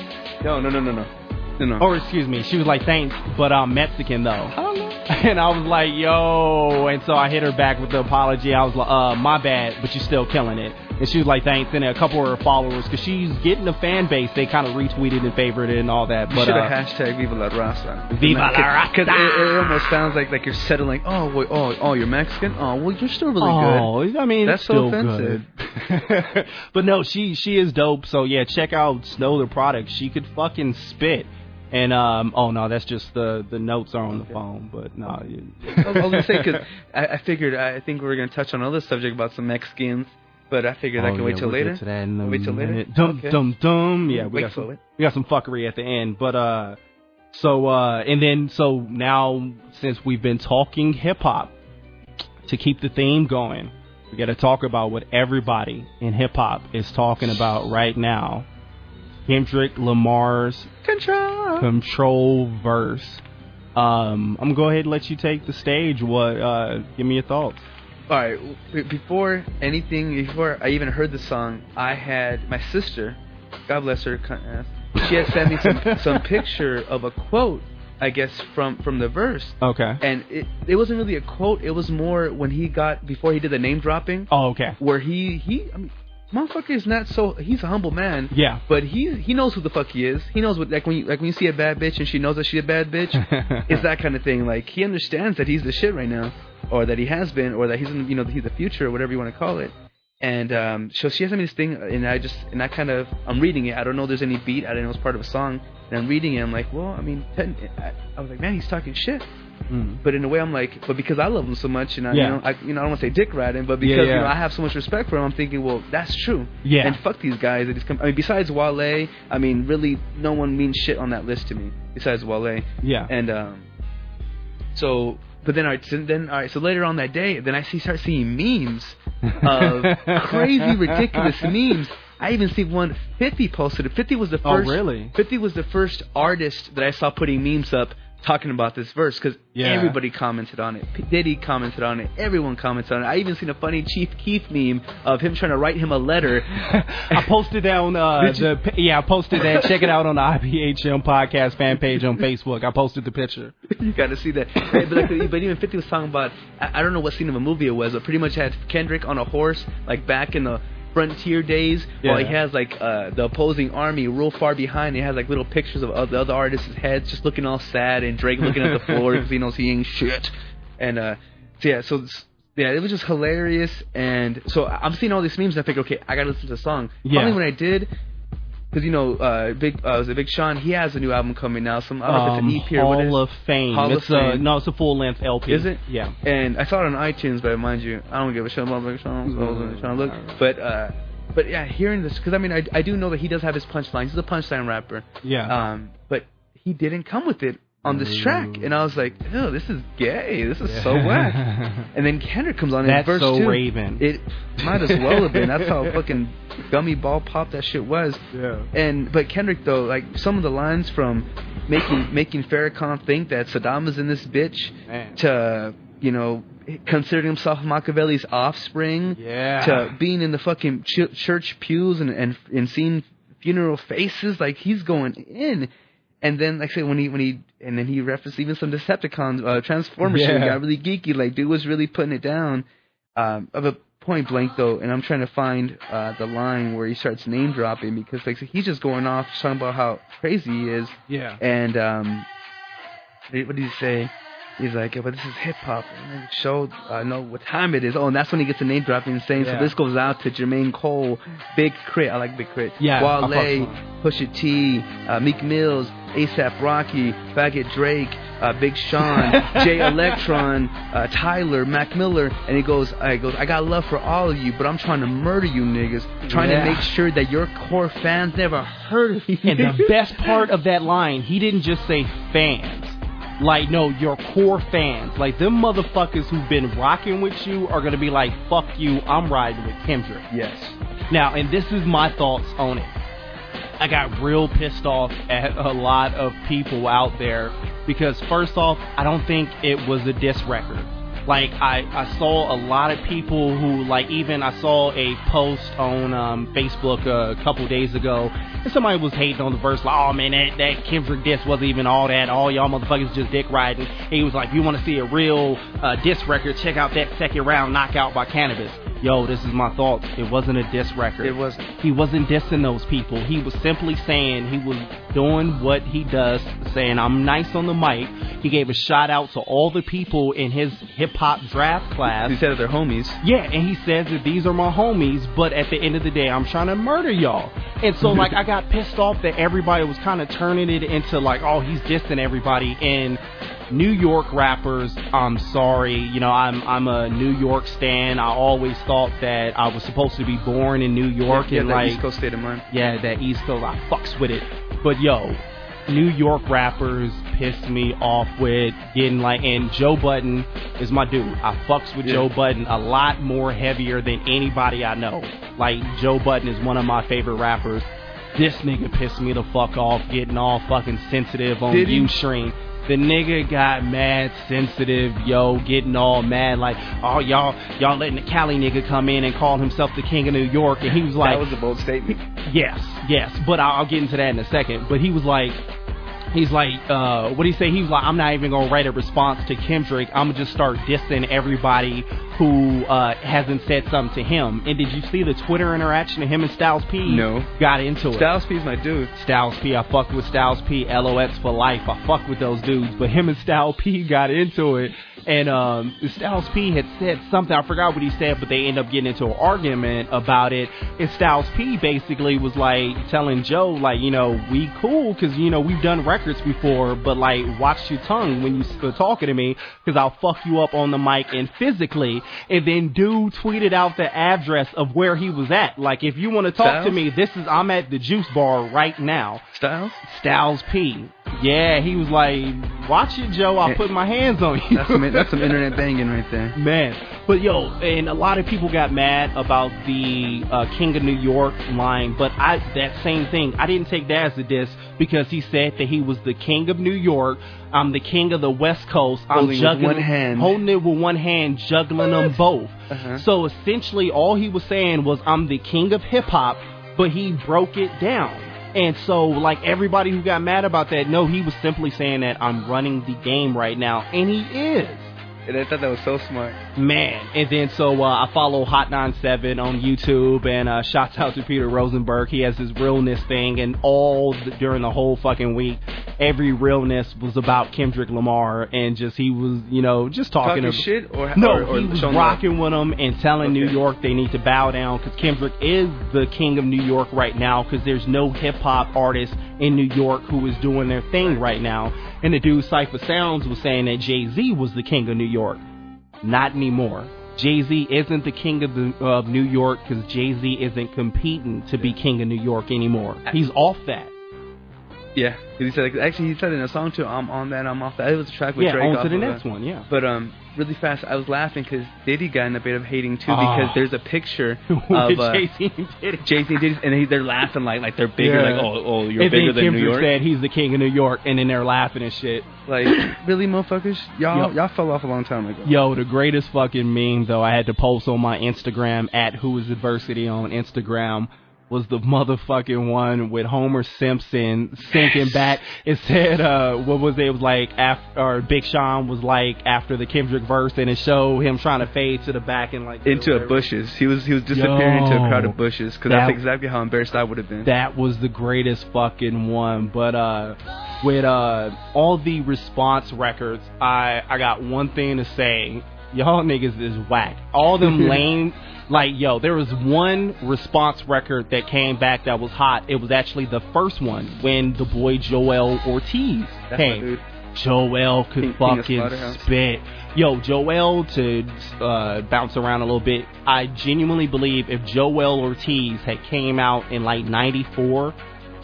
No. Or excuse me, she was like, thanks, but I'm Mexican, though. And I was like, yo. And so I hit her back with the apology. I was like, my bad, but you're still killing it. And she was like, thanks. And a couple of her followers, because she's getting a fan base, they kind of retweeted and favored it and all that. But you should have hashtag Viva La Raza. Viva La Raza. Because it almost sounds like you're settling. Oh, you're Mexican? Oh, well, you're still really good. That's it's so offensive. Good. But no, she is dope. So, yeah, check out Snow Tha Product. She could fucking spit. And, that's just the notes are on the phone, but no. I was going to say, because I think we were going to touch on another subject about some Mexicans. But I figured I can wait till later. Wait till later. Dum dum. Yeah, we got some fuckery at the end. But so now since we've been talking hip hop, to keep the theme going, we got to talk about what everybody in hip hop is talking about right now: Kendrick Lamar's Control verse. I'm gonna go ahead and let you take the stage. What? Give me your thoughts. All right, before I even heard the song, I had my sister, God bless her, she had sent me some picture of a quote, I guess, from the verse. Okay. And it wasn't really a quote. It was more when before he did the name dropping. Oh, okay. Where motherfucker is not so. He's a humble man. Yeah. But he knows who the fuck he is. He knows what when you see a bad bitch and she knows that she's a bad bitch. It's that kind of thing. Like, he understands that he's the shit right now, or that he has been, or that he's in, he's the future, or whatever you want to call it. And so she has me this thing, and I I'm reading it. I don't know if there's any beat. I didn't know it was part of a song. And I'm reading it. I'm like, well, I was like, man, he's talking shit. But in a way, I'm like, but because I love him so much, and I don't want to say dick riding, but because I have so much respect for him, I'm thinking, well, that's true. Yeah. And fuck these guys. Besides Wale, really, no one means shit on that list to me besides Wale. Yeah. And so later on that day, then I start seeing memes of crazy, ridiculous memes. I even see one 50 posted. 50 was the first. Oh, really? 50 was the first artist that I saw putting memes up talking about this verse, because everybody commented on it. Diddy commented on it. Everyone commented on it. I even seen a funny Chief Keef meme of him trying to write him a letter. I posted that on I posted that. Check it out on the IBHM podcast fan page on Facebook. I posted the picture. You got to see that. But even 50 was talking about, I don't know what scene of a movie it was, but pretty much had Kendrick on a horse, like back in the frontier days, while he has like the opposing army real far behind. He has like little pictures of the other artists' heads just looking all sad, and Drake looking at the floor because he knows he ain't shit. And it was just hilarious. And so I'm seeing all these memes, and I think, okay, I gotta listen to the song. Probably when I did, because Big Sean, he has a new album coming out. Some, I don't know if it's an EP or what. Hall of Fame. It's a full length LP. Is it? Yeah. And I saw it on iTunes, but mind you, I don't give a shit about Big Sean. But yeah, hearing this, because I do know that he does have his punchlines. He's a punchline rapper. Yeah. But he didn't come with it on this track, and I was like, "Oh, this is gay. This is so whack." And then Kendrick comes on in verse two. That's so Raven. It might as well have been. That's how fucking gummy ball pop that shit was. Yeah. And but Kendrick though, like some of the lines from making Farrakhan think that Saddam is in this bitch, man, to considering himself Machiavelli's offspring, to being in the fucking church pews and seeing funeral faces, like he's going in. And then, like I say, when he referenced even some Decepticons, Transformers shit, got really geeky. Like, dude was really putting it down. Of a point blank, though, and I'm trying to find the line where he starts name dropping, because like he's just going off talking about how crazy he is. Yeah. And what did he say? He's like, but this is hip hop. Show, I know what time it is. Oh, and that's when he gets the name dropping and saying, so this goes out to Jermaine Cole, Big Crit. I like Big Crit. Yeah. Wale, Pusha T, Meek Mills, ASAP Rocky, Faggot Drake, Big Sean, Jay Electron, Tyler, Mac Miller, and he goes, I got love for all of you, but I'm trying to murder you niggas, trying to make sure that your core fans never heard of you. And the best part of that line, he didn't just say fans. Like, no, your core fans. Like, them motherfuckers who've been rocking with you are going to be like, fuck you, I'm riding with Kendrick. Yes. Now, and this is my thoughts on it. I got real pissed off at a lot of people out there because, first off, I don't think it was a diss record. Like, I saw a lot of people who, like, even I saw a post on Facebook a couple days ago, and somebody was hating on the verse, like, oh, man, that Kendrick diss wasn't even all that. All y'all motherfuckers just dick riding. And he was like, if you want to see a real diss record, check out that second round knockout by Cannabis. Yo, this is my thoughts. It wasn't a diss record. It wasn't. He wasn't dissing those people. He was simply saying he was doing what he does, saying, I'm nice on the mic. He gave a shout out to all the people in his hip-hop draft class. He said that they're homies. Yeah, and he says that these are my homies, but at the end of the day, I'm trying to murder y'all. And so, like, I got pissed off that everybody was kind of turning it into, like, oh, he's dissing everybody. And New York rappers, I'm sorry, I'm a New York stan. I always thought that I was supposed to be born in New York. Yeah, and that, like, East Coast state of mind. Yeah, that East Coast, I fucks with it. But, yo, New York rappers pissed me off with getting like, and Joe Budden is my dude. I fucks with Joe Budden a lot more heavier than anybody I know. Like, Joe Budden is one of my favorite rappers. This nigga pissed me the fuck off, getting all fucking sensitive on Ustream. The nigga got mad sensitive, yo, getting all mad, like, oh, y'all letting the Cali nigga come in and call himself the king of New York, and he was like... That was a bold statement. Yes, but I'll get into that in a second, but he was like... He's like, what did he say? He was like, I'm not even going to write a response to Kendrick. I'm going to just start dissing everybody who hasn't said something to him. And did you see the Twitter interaction of him and Styles P? No. Got into it. Styles P's my dude. Styles P. I fucked with Styles P. LOX for life. I fucked with those dudes. But him and Styles P got into it. And Styles P had said something. I forgot what he said, but they ended up getting into an argument about it. And Styles P basically was like telling Joe, like, we cool because, we've done records before, but, like, watch your tongue when you're talking to me because I'll fuck you up on the mic and physically. And then dude tweeted out the address of where he was at. Like, if you want to talk to me, I'm at the juice bar right now. Styles P. Yeah, he was like, watch it, Joe. I'll put my hands on you. That's some internet banging right there. Man. But, yo, and a lot of people got mad about the King of New York line, but that same thing. I didn't take that as a diss because he said that he was the King of New York. I'm the King of the West Coast. I'm holding it with one hand, juggling them both. Uh-huh. So, essentially, all he was saying was, I'm the King of hip-hop, but he broke it down. And so, like, everybody who got mad about that, no, he was simply saying that I'm running the game right now. And he is. And I thought that was so smart. Man. And then, so, I follow Hot97 on YouTube, and shouts out to Peter Rosenberg. He has his realness thing, and during the whole fucking week, every realness was about Kendrick Lamar, and just, he was, just talking shit? Or he was rocking with him and telling New York they need to bow down, because Kendrick is the king of New York right now, because there's no hip-hop artist in New York who is doing their thing right now. And the dude Cypher Sounds was saying that Jay-Z was the king of New York. Not anymore. Jay-Z isn't the king of New York because Jay-Z isn't competing to be king of New York anymore. He's off that. Yeah, he said like, actually he said in a song too. I'm on that. I'm off that. It was a track with Drake. Yeah, on to the next one. Yeah. But really fast, I was laughing because Diddy got in a bit of hating too because there's a picture of Jay-Z and Diddy. Jay-Z and Diddy, and they're laughing like they're bigger, like oh you're bigger than New York. Said he's the king of New York, and then they're laughing and shit. Like really, motherfuckers, y'all fell off a long time ago. Yo, the greatest fucking meme though I had to post on my Instagram at WhoIsAdversity on Instagram. Was the motherfucking one with Homer Simpson sinking back. It said, what was it? It was like, or Big Sean was like, after the Kendrick verse, and it showed him trying to fade to the back and like... into a bushes. He was disappearing into a crowd of bushes, because that's exactly how embarrassed I would have been. That was the greatest fucking one. But with all the response records, I got one thing to say. Y'all niggas is whack. All them lame... Like, yo, there was one response record that came back that was hot. It was actually the first one when the boy Joell Ortiz came. Joell could fucking spit. Yo, Joell, to bounce around a little bit, I genuinely believe if Joell Ortiz had came out in like 94...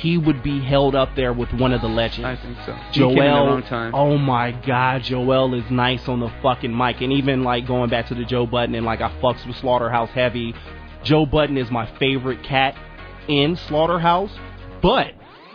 he would be held up there with one of the legends. I think so. Joell, oh my God, Joell is nice on the fucking mic. And even like going back to the Joe Budden, and like I fucks with Slaughterhouse heavy. Joe Budden is my favorite cat in Slaughterhouse, but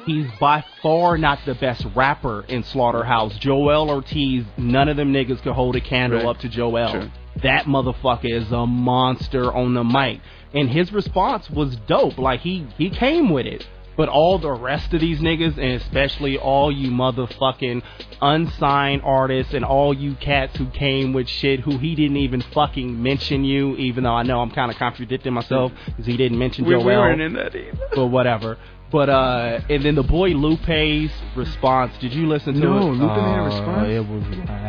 he's by far not the best rapper in Slaughterhouse. Joell Ortiz, none of them niggas could hold a candle up to Joell. Sure. That motherfucker is a monster on the mic. And his response was dope. Like he came with it. But all the rest of these niggas, and especially all you motherfucking unsigned artists and all you cats who came with shit who he didn't even fucking mention you, even though I know I'm kind of contradicting myself because he didn't mention Joell. We weren't in that either. But whatever. But, and then the boy Lupe's response. Did you listen to it? No, Lupe made a response. It was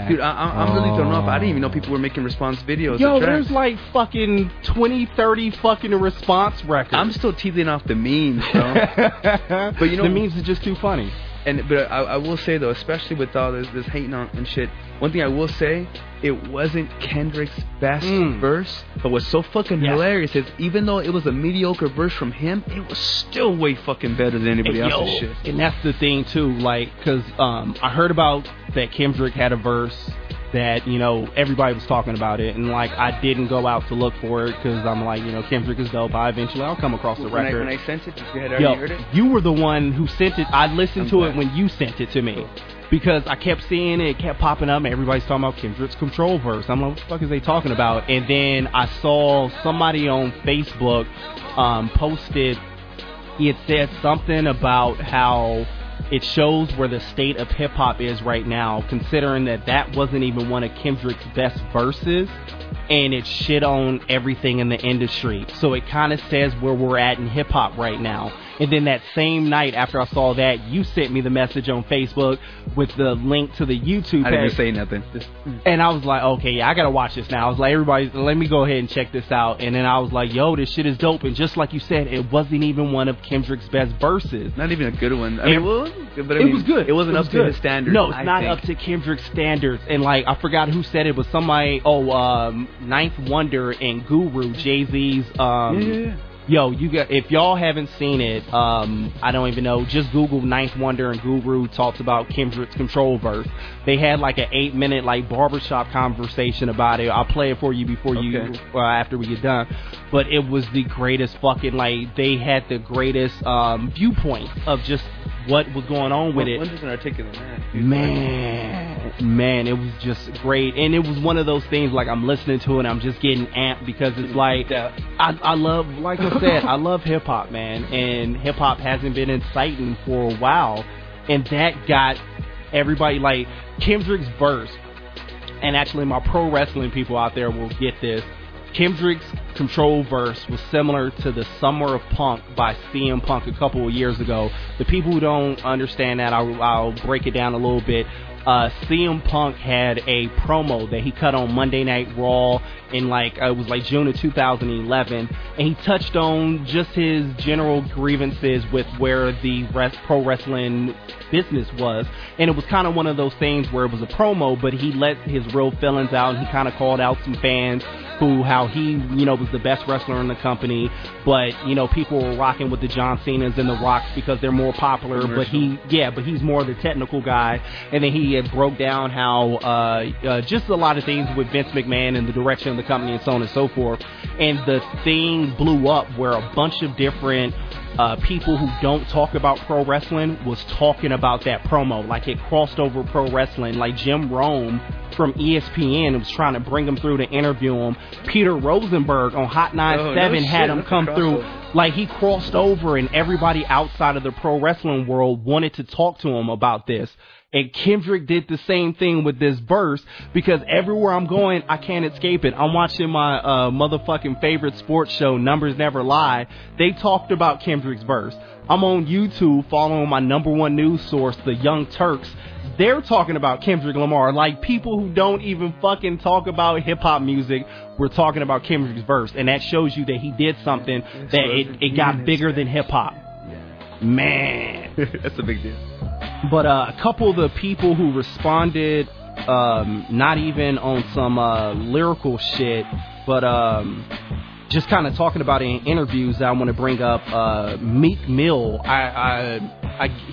dude, I'm really thrown off. I didn't even know people were making response videos. Yo, there's like fucking 20, 30 fucking response records. I'm still teething off the memes, bro. But you know, the memes is just too funny. But I will say though, especially with all this hating on and shit, one thing I will say, it wasn't Kendrick's best verse, but what's so fucking hilarious is even though it was a mediocre verse from him, it was still way fucking better than anybody else's shit. And that's the thing too, like, because I heard about that Kendrick had a verse that, you know, everybody was talking about it, and like I didn't go out to look for it because I'm like, you know, Kendrick is dope. I'll come across the record. When I sent it, you had already heard it? You were the one who sent it. I listened to it when you sent it to me. Cool. Because I kept seeing it, it kept popping up, and everybody's talking about Kendrick's Control verse. I'm like, what the fuck is they talking about? And then I saw somebody on Facebook posted, it said something about how it shows where the state of hip-hop is right now, considering that that wasn't even one of Kendrick's best verses, and it shit on everything in the industry. So it kind of says where we're at in hip-hop right now. And then that same night after I saw that, you sent me the message on Facebook with the link to the YouTube page. I didn't say nothing. And I was like, okay, I gotta watch this now. I was like, everybody, let me go ahead and check this out. And then I was like, yo, this shit is dope. And just like you said, it wasn't even one of Kendrick's best verses. Not even a good one. I mean, it was good. It wasn't up to his standards. No, it's not up to Kendrick's standards. And like, I forgot who said it, but somebody, Ninth Wonder and Guru, Jay-Z's, Yo, you got, if y'all haven't seen it, I don't even know, just Google Ninth Wonder and Guru talks about Kendrick's Control verse. They had like an 8-minute like barbershop conversation about it. I'll play it for you after we get done. But it was the greatest fucking, like, they had the greatest viewpoint of just what was going on with it. When does an articulate man, it was just great. And it was one of those things, like, I'm listening to it and I'm just getting amped because it's like, I love, like I said, I love hip-hop, man, and hip-hop hasn't been inciting for a while, and that got everybody, like, Kendrick's verse, and actually my pro wrestling people out there will get this, Kendrick's Control verse was similar to the Summer of Punk by CM Punk a couple of years ago. The people who don't understand that, I'll break it down a little bit. CM Punk had a promo that he cut on Monday Night Raw in like, it was like June of 2011, and he touched on just his general grievances with where the pro wrestling business was, and it was kind of one of those things where it was a promo, but he let his real feelings out, and he kind of called out some fans who, how he, was the best wrestler in the company, but, people were rocking with the John Cenas and the Rocks because they're more popular, but he's more the technical guy. And then he had broke down how just a lot of things with Vince McMahon and the direction of the company and so on and so forth. And the thing blew up where a bunch of different people who don't talk about pro wrestling was talking about that promo. Like, it crossed over pro wrestling. Like, Jim Rome from ESPN was trying to bring him through to interview him. Peter Rosenberg on Hot 97 had him come through. Like, he crossed over, and everybody outside of the pro wrestling world wanted to talk to him about this. And Kendrick did the same thing with this verse, because everywhere I'm going, I can't escape it. I'm watching my motherfucking favorite sports show, Numbers Never Lie. They talked about Kendrick's verse. I'm on YouTube following my number one news source, the Young Turks. They're talking about Kendrick Lamar. Like, people who don't even fucking talk about hip-hop music were talking about Kendrick's verse. And that shows you that he did something, that it got bigger than hip-hop. Man. That's a big deal. But a couple of the people who responded, not even on some lyrical shit, but just kind of talking about it in interviews, I want to bring up Meek Mill.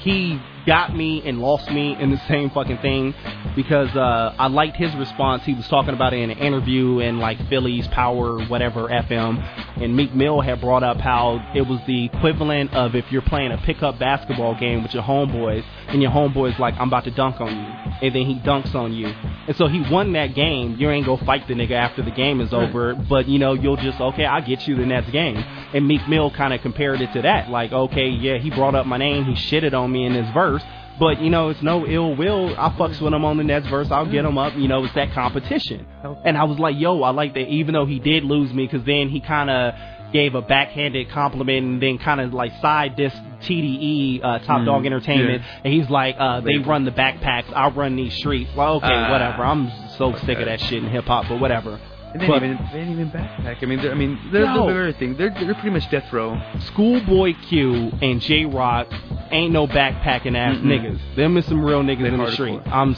He got me and lost me in the same fucking thing, because I liked his response. He was talking about it in an interview in like Philly's Power, whatever, FM, and Meek Mill had brought up how it was the equivalent of if you're playing a pickup basketball game with your homeboys, and your homeboy's like, I'm about to dunk on you, and then he dunks on you, and so he won that game. You ain't gonna fight the nigga after the game is over, but you'll just, okay, I'll get you the next game. And Meek Mill kind of compared it to that, like, okay, yeah, he brought up my name, he shitted on me in his verse, but it's no ill will. I fucks with him on the next verse, I'll get him up, it's that competition. And I was like, yo, I like that, even though he did lose me, because then he kind of gave a backhanded compliment and then kind of like side dissed TDE, Top Dog Entertainment, and he's like, they run the backpacks, I run these streets. Well, okay, whatever, I'm so sick of that shit in hip hop, but whatever. They didn't even backpack. They're the very thing. They're pretty much death row. Schoolboy Q and J-Rock ain't no backpacking ass niggas. Them is some real niggas in the street. I'm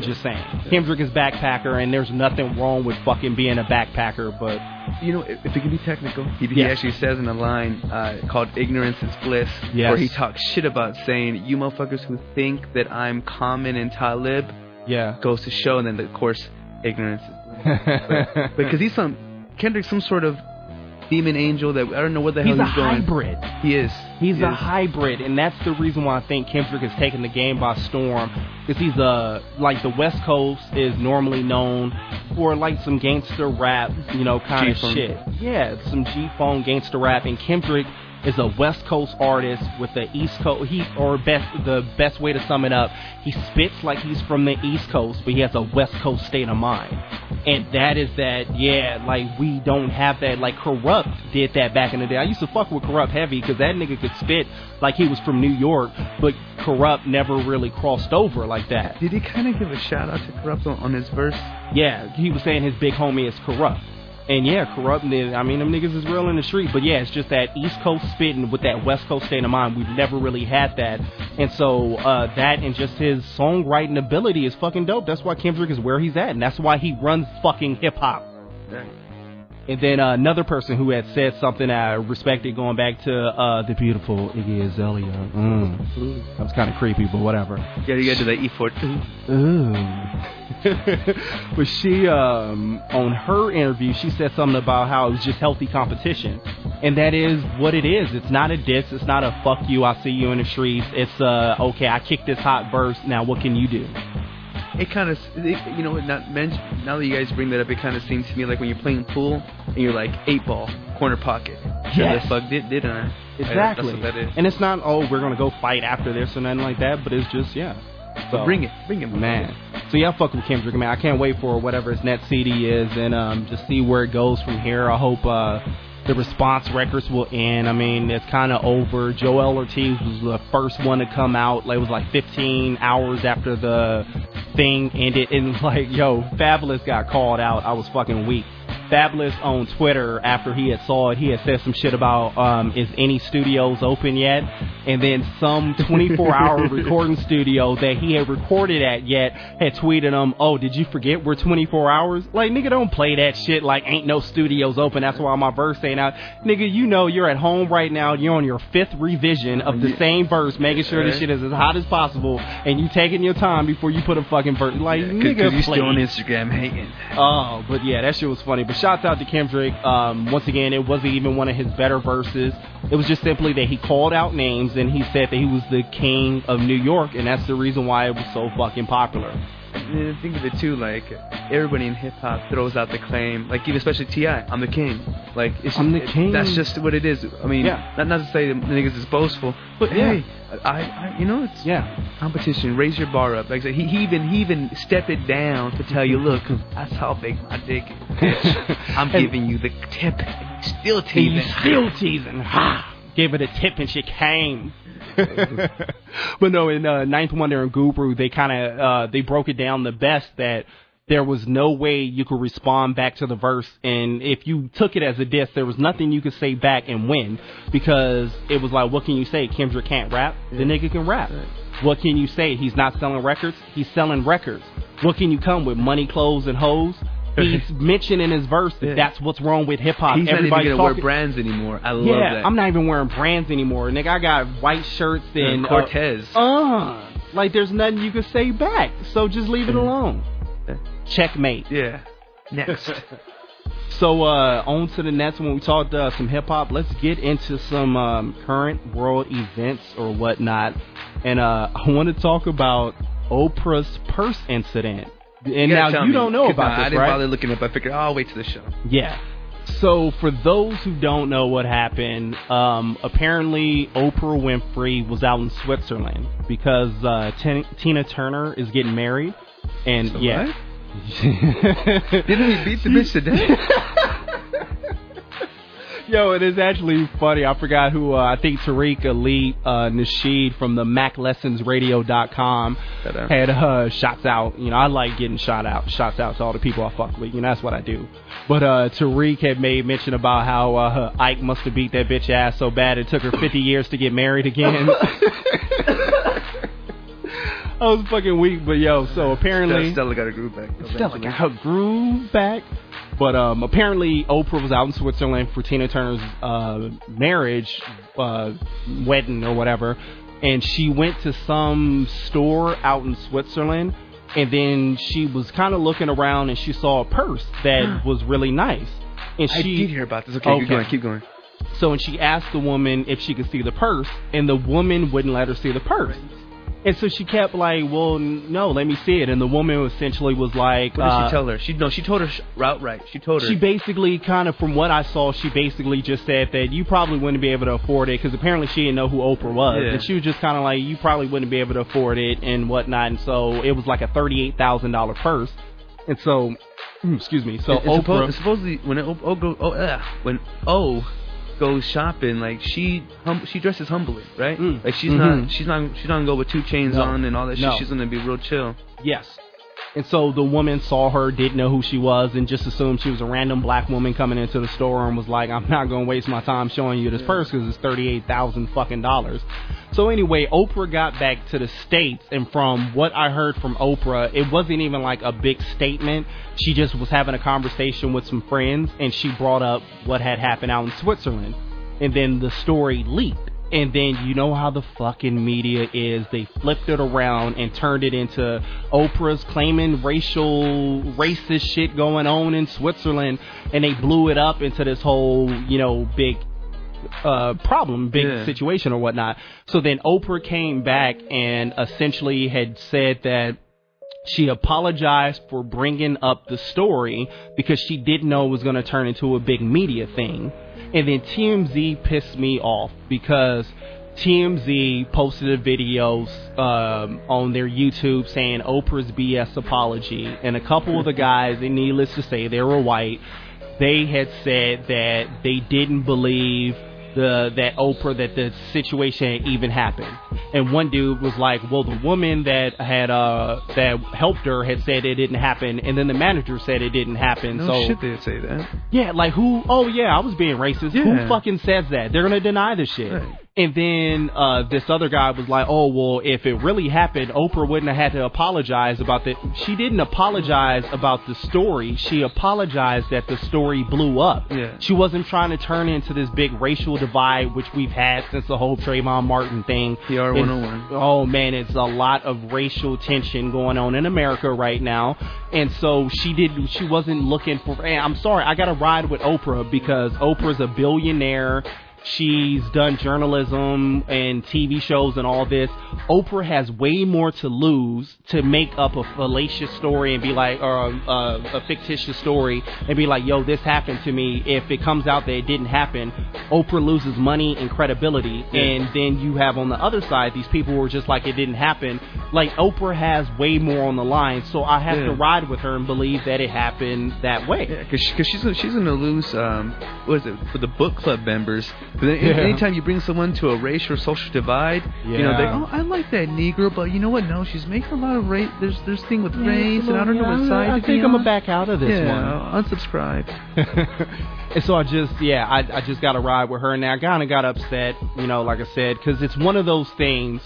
just saying. Kendrick is backpacker, and there's nothing wrong with fucking being a backpacker, but if it can be technical, he actually says in a line called Ignorance is Bliss, where he talks shit about saying, you motherfuckers who think that I'm Common and Talib, goes to show, and then of course, ignorance is but because he's Kendrick's some sort of demon angel that I don't know what the hell he's going. He's a hybrid. He's a hybrid, and that's the reason why I think Kendrick has taken the game by storm. Because he's like the West Coast is normally known for like some gangster rap, kind of shit. Yeah, some G-Funk gangster rap, and Kendrick is a West Coast artist with the East Coast. The best way to sum it up, he spits like he's from the East Coast, but he has a West Coast state of mind. And that is that, like, we don't have that. Like, Corrupt did that back in the day. I used to fuck with Corrupt heavy because that nigga could spit like he was from New York, but Corrupt never really crossed over like that. Did he kind of give a shout out to Corrupt on his verse? Yeah, he was saying his big homie is Corrupt. And Corrupt, them niggas is real in the street. But it's just that East Coast spitting with that West Coast state of mind. We've never really had that. And so that and just his songwriting ability is fucking dope. That's why Kendrick is where he's at. And that's why he runs fucking hip-hop. Dang. And then another person who had said something I respected, going back to the beautiful Iggy Azalea. That was kind of creepy, but whatever. Yeah, you got to the E14. Ooh. But she, on her interview, she said something about how it was just healthy competition. And that is what it is. It's not a diss. It's not a fuck you, I see you in the streets. It's, okay, I kicked this hot verse. Now what can you do? It kind of, now that you guys bring that up, it kind of seems to me like when you're playing pool and you're like 8-ball, corner pocket. Yes. Sure, didn't I? Exactly. That's what that is. And it's not, we're going to go fight after this or nothing like that, but it's just, So bring it, man. So y'all fuck with Kendrick, man. I can't wait for whatever his next CD is and just see where it goes from here. I hope the response records will end. It's kind of over. Joell Ortiz was the first one to come out. It was like 15 hours after the thing ended, and like, yo, Fabulous got called out. I was fucking weak. Fabulous on Twitter, after he had saw it, he had said some shit about, is any studios open yet? And then some 24-hour recording studio that he had recorded at yet had tweeted him, oh, did you forget we're 24 hours? Like, nigga, don't play that shit like ain't no studios open. That's why my verse ain't out. Nigga, you know you're at home right now. You're on your fifth revision of the same verse, making sure this shit is as hot as possible, and you taking your time before you put a fucking verse. Like, nigga, because you still on Instagram hating. Oh, but yeah, that shit was funny. But shouts out to Kendrick. Once again, it wasn't even one of his better verses. It was just simply that he called out names and he said that he was the king of New York, and that's the reason why it was so fucking popular. And think of it too, like, everybody in hip hop throws out the claim, like, even especially T.I., I'm the king. Like, it's, I'm the king. That's just what it is. I mean, not to say the niggas is boastful, but hey, I you know, it's competition. Raise your bar up. Like, so he even stepped it down to tell you, look, that's how big my dick is. I'm giving you the tip. Still teasing. He's still teasing. Ha! Gave it a tip and she came. But no, in Ninth Wonder and Guru, they kind of they broke it down the best that there was no way you could respond back to the verse, and if you took it as a diss, there was nothing you could say back and win, because it was like, what can you say? Kendrick can't rap. The nigga can rap. What can you say? He's not selling records. He's selling records. What can you come with? Money, clothes, and hoes. He's mentioned in his verse that that's what's wrong with hip hop. He's not even gonna wear brands anymore. I love that. Yeah, I'm not even wearing brands anymore, nigga. I got white shirts and Cortez. Like, there's nothing you can say back. So just leave it alone. Checkmate. Yeah. Next. So on to the next one. We talked some hip hop. Let's get into some current world events or whatnot. And I want to talk about Oprah's purse incident. And you now you don't know about this, right? I didn't bother looking up. I figured, oh, I'll wait till the show. Yeah. So for those who don't know what happened, apparently Oprah Winfrey was out in Switzerland because Tina Turner is getting married. And so yeah. Didn't he beat the bitch to death? Yo, it is actually funny. I forgot who, I think Tariq Elite Nasheed from the MacLessonsRadio.com had shots out. You know, I like getting shots out to all the people I fuck with. You know, that's what I do. But Tariq had made mention about how Ike must have beat that bitch ass so bad it took her 50 years to get married again. I was fucking weak, but yo, so apparently... Stella got her groove back. Stella got her groove back. But apparently Oprah was out in Switzerland for Tina Turner's marriage, wedding or whatever, and she went to some store out in Switzerland, and then she was kind of looking around and she saw a purse that was really nice. And I did hear about this. Okay, keep going. So when she asked the woman if she could see the purse, and the woman wouldn't let her see the purse. And so she kept like, well, no, let me see it. And the woman essentially was like... What did she tell her? She told her outright. She told her. She basically kind of, from what I saw, she basically just said that you probably wouldn't be able to afford it, because apparently she didn't know who Oprah was. Yeah. And she was just kind of like, you probably wouldn't be able to afford it and whatnot. And so it was like a $38,000 purse. And so, excuse me. So Oprah... supposedly, when O goes shopping, like, she dresses humbly, right? Like, she's not gonna go with two chains on and all that shit. She's gonna be real chill. Yes. And so the woman saw her, didn't know who she was, and just assumed she was a random black woman coming into the store, and was like, I'm not gonna waste my time showing you this purse, because it's $38,000. So anyway, Oprah got back to the States, and from what I heard from Oprah, it wasn't even like a big statement. She just was having a conversation with some friends, and she brought up what had happened out in Switzerland, and then the story leaked. And then you know how the fucking media is. They flipped it around and turned it into Oprah's claiming racist shit going on in Switzerland. And they blew it up into this whole, you know, big problem, big situation or whatnot. So then Oprah came back and essentially had said that she apologized for bringing up the story because she didn't know it was going to turn into a big media thing. And then TMZ pissed me off because TMZ posted a video on their YouTube saying Oprah's BS apology. And a couple of the guys, and needless to say, they were white, they had said that they didn't believe that Oprah, that the situation even happened. And one dude was like, well, the woman that had that helped her had said it didn't happen, and then the manager said it didn't happen. No, so shit, they'd say that. Yeah, like who? Oh yeah, I was being racist. Yeah. Who fucking says that? They're gonna deny this shit. Right. And then this other guy was like, oh, well, if it really happened, Oprah wouldn't have had to apologize about that. She didn't apologize about the story. She apologized that the story blew up. Yeah. She wasn't trying to turn into this big racial divide, which we've had since the whole Trayvon Martin thing. PR 101. Oh, man, it's a lot of racial tension going on in America right now. And so she wasn't looking for, I'm sorry, I got to ride with Oprah because Oprah's a billionaire. She's done journalism and TV shows and all this. Oprah has way more to lose to make up a fallacious story and be like, or a fictitious story and be like, yo, this happened to me. If it comes out that it didn't happen, Oprah loses money and credibility. Yeah. And then you have on the other side, these people who are just like, it didn't happen. Like, Oprah has way more on the line. So I have to ride with her and believe that it happened that way. Yeah, because she's going to lose, what is it, for the book club members. But then anytime you bring someone to a race or social divide, you know, they I like that Negro, but you know what? No, she's making a lot of race. There's thing with race, and I don't know what side. I think I'm gonna back out of this one. Unsubscribe. And so I just got to ride with her, and I kind of got upset, you know, like I said, because it's one of those things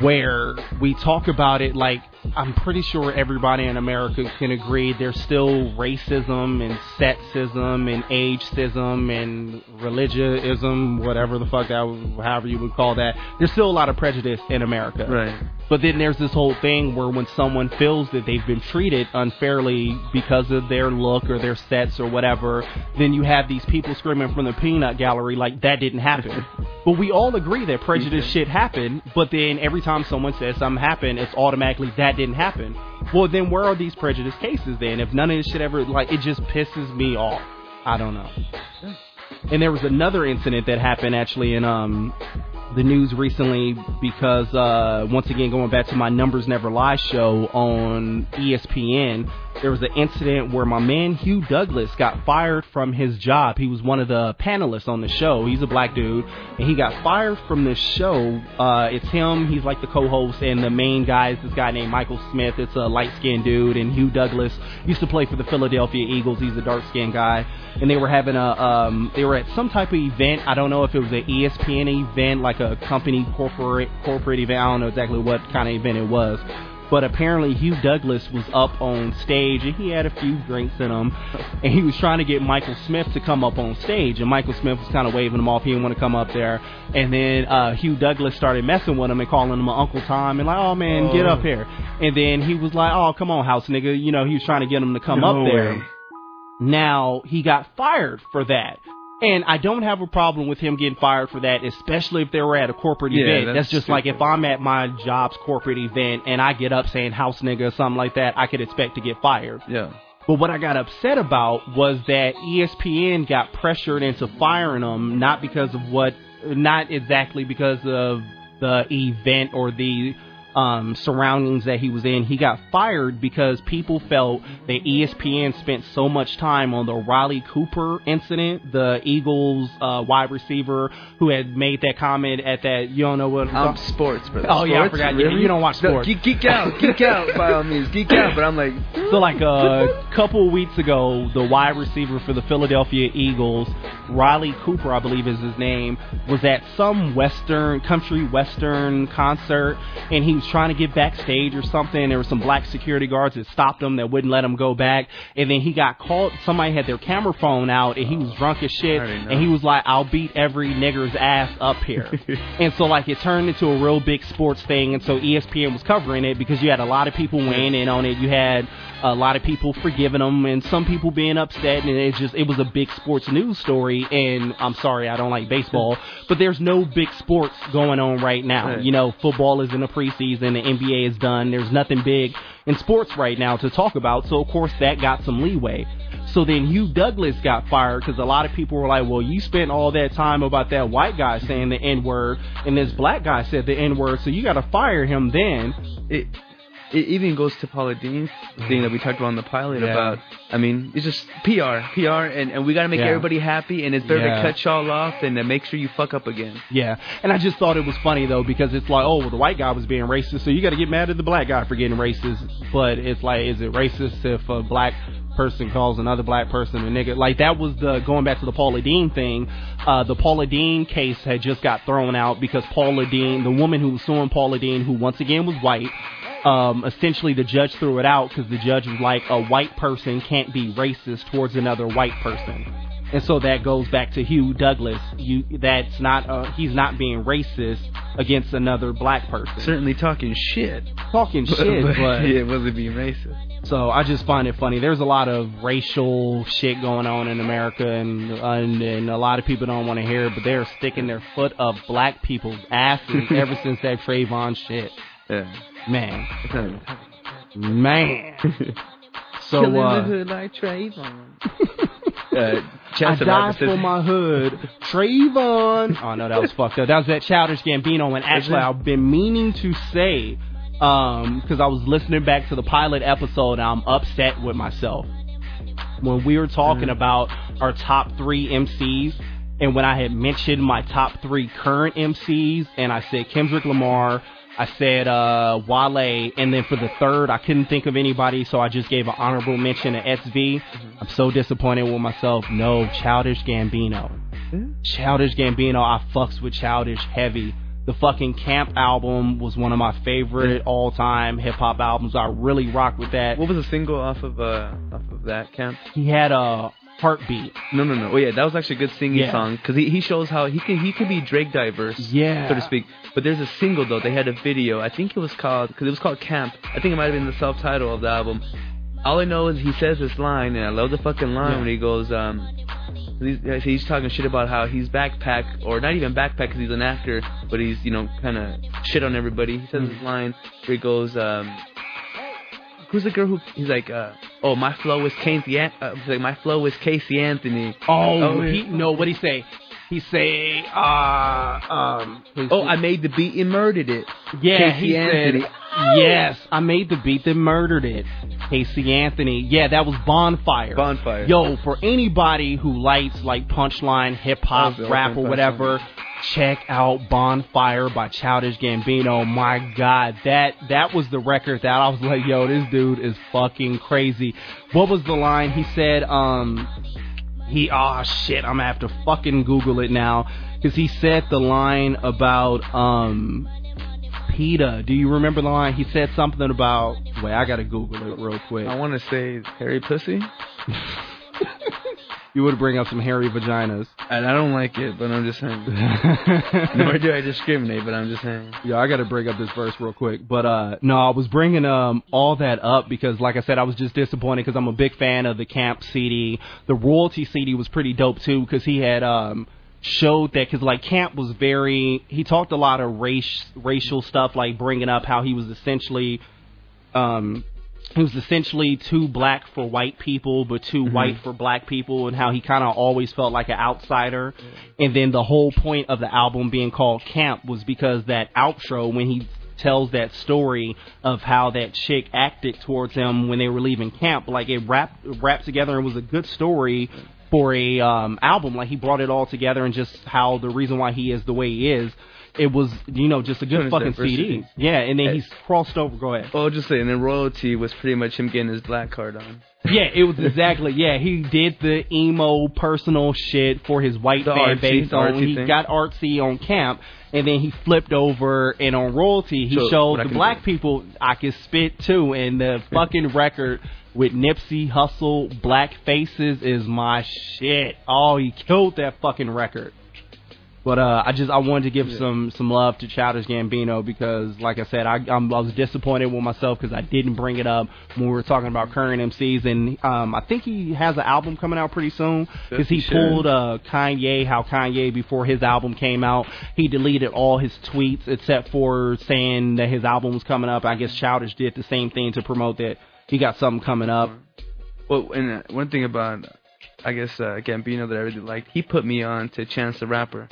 where we talk about it like I'm pretty sure everybody in America can agree there's still racism and sexism and ageism and religionism, whatever the fuck however you would call that. There's still a lot of prejudice in America. Right. But then there's this whole thing where when someone feels that they've been treated unfairly because of their look or their sets or whatever, then you have these people screaming from the peanut gallery like that didn't happen. But we all agree that prejudice shit happened, but then every time someone says something happened, it's automatically that didn't happen. Well, then where are these prejudice cases then? If none of this shit ever, like, it just pisses me off. I don't know. And there was another incident that happened actually in the news recently because once again going back to my Numbers Never Lie show on ESPN, there was an incident where my man Hugh Douglas got fired from his job. He was one of the panelists on the show. He's a black dude, and he got fired from this show. It's him, he's like the co-host, and the main guy is this guy named Michael Smith. It's a light-skinned dude, and Hugh Douglas used to play for the Philadelphia Eagles. He's a dark-skinned guy, and they were having they were at some type of event. I don't know if it was an ESPN event, like a company corporate event. I don't know exactly what kind of event it was. But apparently Hugh Douglas was up on stage, and he had a few drinks in him, and he was trying to get Michael Smith to come up on stage, and Michael Smith was kind of waving him off. He didn't want to come up there, and then Hugh Douglas started messing with him and calling him Uncle Tom and like, oh man, get up here. And then he was like, oh, come on, house nigga. You know, he was trying to get him to come up there. Now, he got fired for that. And I don't have a problem with him getting fired for that, especially if they were at a corporate event. That's just stupid. Like if I'm at my job's corporate event and I get up saying house nigga or something like that, I could expect to get fired. Yeah. But what I got upset about was that ESPN got pressured into firing him, not exactly because of the event or the surroundings that he was in. He got fired because people felt that ESPN spent so much time on the Riley Cooper incident, the Eagles wide receiver who had made that comment at that, you don't know what I'm sports, brother. Oh sports? Yeah, I forgot. Really? You don't watch sports. No, geek out by all means, geek out. But I'm like, so like a couple weeks ago, the wide receiver for the Philadelphia Eagles, Riley Cooper, I believe is his name, was at some country western concert, and he was trying to get backstage or something. There were some black security guards that stopped him, that wouldn't let him go back, and then he got caught. Somebody had their camera phone out, and he was drunk as shit, and he was like, I'll beat every nigger's ass up here. And so like it turned into a real big sports thing, and so ESPN was covering it because you had a lot of people weighing in on it. You had a lot of people forgiving him and some people being upset, and it was a big sports news story. And I'm sorry, I don't like baseball, but there's no big sports going on right now. You know, football is in the preseason, the NBA is done. There's nothing big in sports right now to talk about, so of course that got some leeway. So then Hugh Douglas got fired because a lot of people were like, well, you spent all that time about that white guy saying the N-word, and this black guy said the N-word, so you got to fire him then. it even goes to Paula Deen's thing that we talked about on the pilot about. I mean, it's just PR, and we got to make everybody happy, and it's better to cut y'all off than to make sure you fuck up again. Yeah, and I just thought it was funny, though, because it's like, oh, well, the white guy was being racist, so you got to get mad at the black guy for getting racist. But it's like, is it racist if a black person calls another black person a nigga? Like, that was the, going back to the Paula Deen thing, the Paula Deen case had just got thrown out because Paula Deen, the woman who was suing Paula Deen, who once again was white, essentially the judge threw it out because the judge was like, a white person can't be racist towards another white person. And so that goes back to Hugh Douglas. That's not he's not being racist against another black person. Certainly talking shit. But it wasn't being racist. So I just find it funny. There's a lot of racial shit going on in America, and a lot of people don't want to hear it, but they're sticking their foot up black people's asses ever since that Trayvon shit. Yeah. Man. So killing the hood like Trayvon. I died for my hood, Trayvon. Oh no, that was fucked up. That was that Childish Gambino. And actually, I've been meaning to say, because I was listening back to the pilot episode, and I'm upset with myself when we were talking about our top three MCs, and when I had mentioned my top three current MCs, and I said Kendrick Lamar, I said Wale, and then for the third, I couldn't think of anybody, so I just gave an honorable mention to SV. I'm so disappointed with myself. No, Childish Gambino. Childish Gambino, I fucks with Childish heavy. The fucking Camp album was one of my favorite all-time hip-hop albums. I really rock with that. What was the single off of that, Camp? He had a Heartbeat. No. Oh yeah, that was actually a good singing song, because he shows how he can be Drake diverse, so to speak. But there's a single though. They had a video. I think it was called, because it was called Camp. I think it might have been the self-title of the album. All I know is he says this line, and I love the fucking line when he goes, he's talking shit about how he's backpack, or not even backpack because he's an actor, but he's, you know, kind of shit on everybody. He says this line where he goes, who's the girl who, he's like, my flow is Casey Anthony. What'd he say? He say, I made the beat and murdered it. Yeah, Casey Anthony. Said, yes, I made the beat that murdered it. Casey Anthony. Yeah, that was Bonfire. Yo, for anybody who likes, like, punchline, hip-hop, rap, or whatever, check out Bonfire by Childish Gambino. My God, that was the record that I was like, yo, this dude is fucking crazy. What was the line? He said, I'm gonna have to fucking Google it now, because he said the line about PETA. Do you remember the line? He said something about, wait, I gotta Google it real quick. I want to say hairy pussy. You would bring up some hairy vaginas. And I don't like it, but I'm just saying. Nor do I discriminate, but I'm just saying. Yeah, I got to bring up this verse real quick. But no, I was bringing all that up because, like I said, I was just disappointed because I'm a big fan of the Camp CD. The Royalty CD was pretty dope, too, because he had showed that, because, like, Camp was very... He talked a lot of racial stuff, like bringing up how he was essentially... He was essentially too black for white people, but too white for black people, and how he kind of always felt like an outsider. Yeah. And then the whole point of the album being called Camp was because that outro, when he tells that story of how that chick acted towards him when they were leaving camp, like it wrapped together and was a good story for a album. Like he brought it all together, and just how the reason why he is the way he is. It was, you know, just a good fucking CD. Yeah, and then he's crossed over. Go ahead. Oh, just saying. And then Royalty was pretty much him getting his black card on. Yeah, it was exactly. Yeah, he did the emo personal shit for his white fan base. He got artsy on Camp, and then he flipped over, and on Royalty, he showed the black people I can spit too. And the fucking record with Nipsey Hussle, Black Faces, is my shit. Oh, he killed that fucking record. But I wanted to give some love to Childish Gambino because, like I said, I was disappointed with myself because I didn't bring it up when we were talking about current MCs. And I think he has an album coming out pretty soon because he pulled Kanye, how Kanye, before his album came out, he deleted all his tweets except for saying that his album was coming up. I guess Childish did the same thing to promote that he got something coming up. Well, and one thing about, I guess, Gambino that I really liked, he put me on to Chance the Rapper.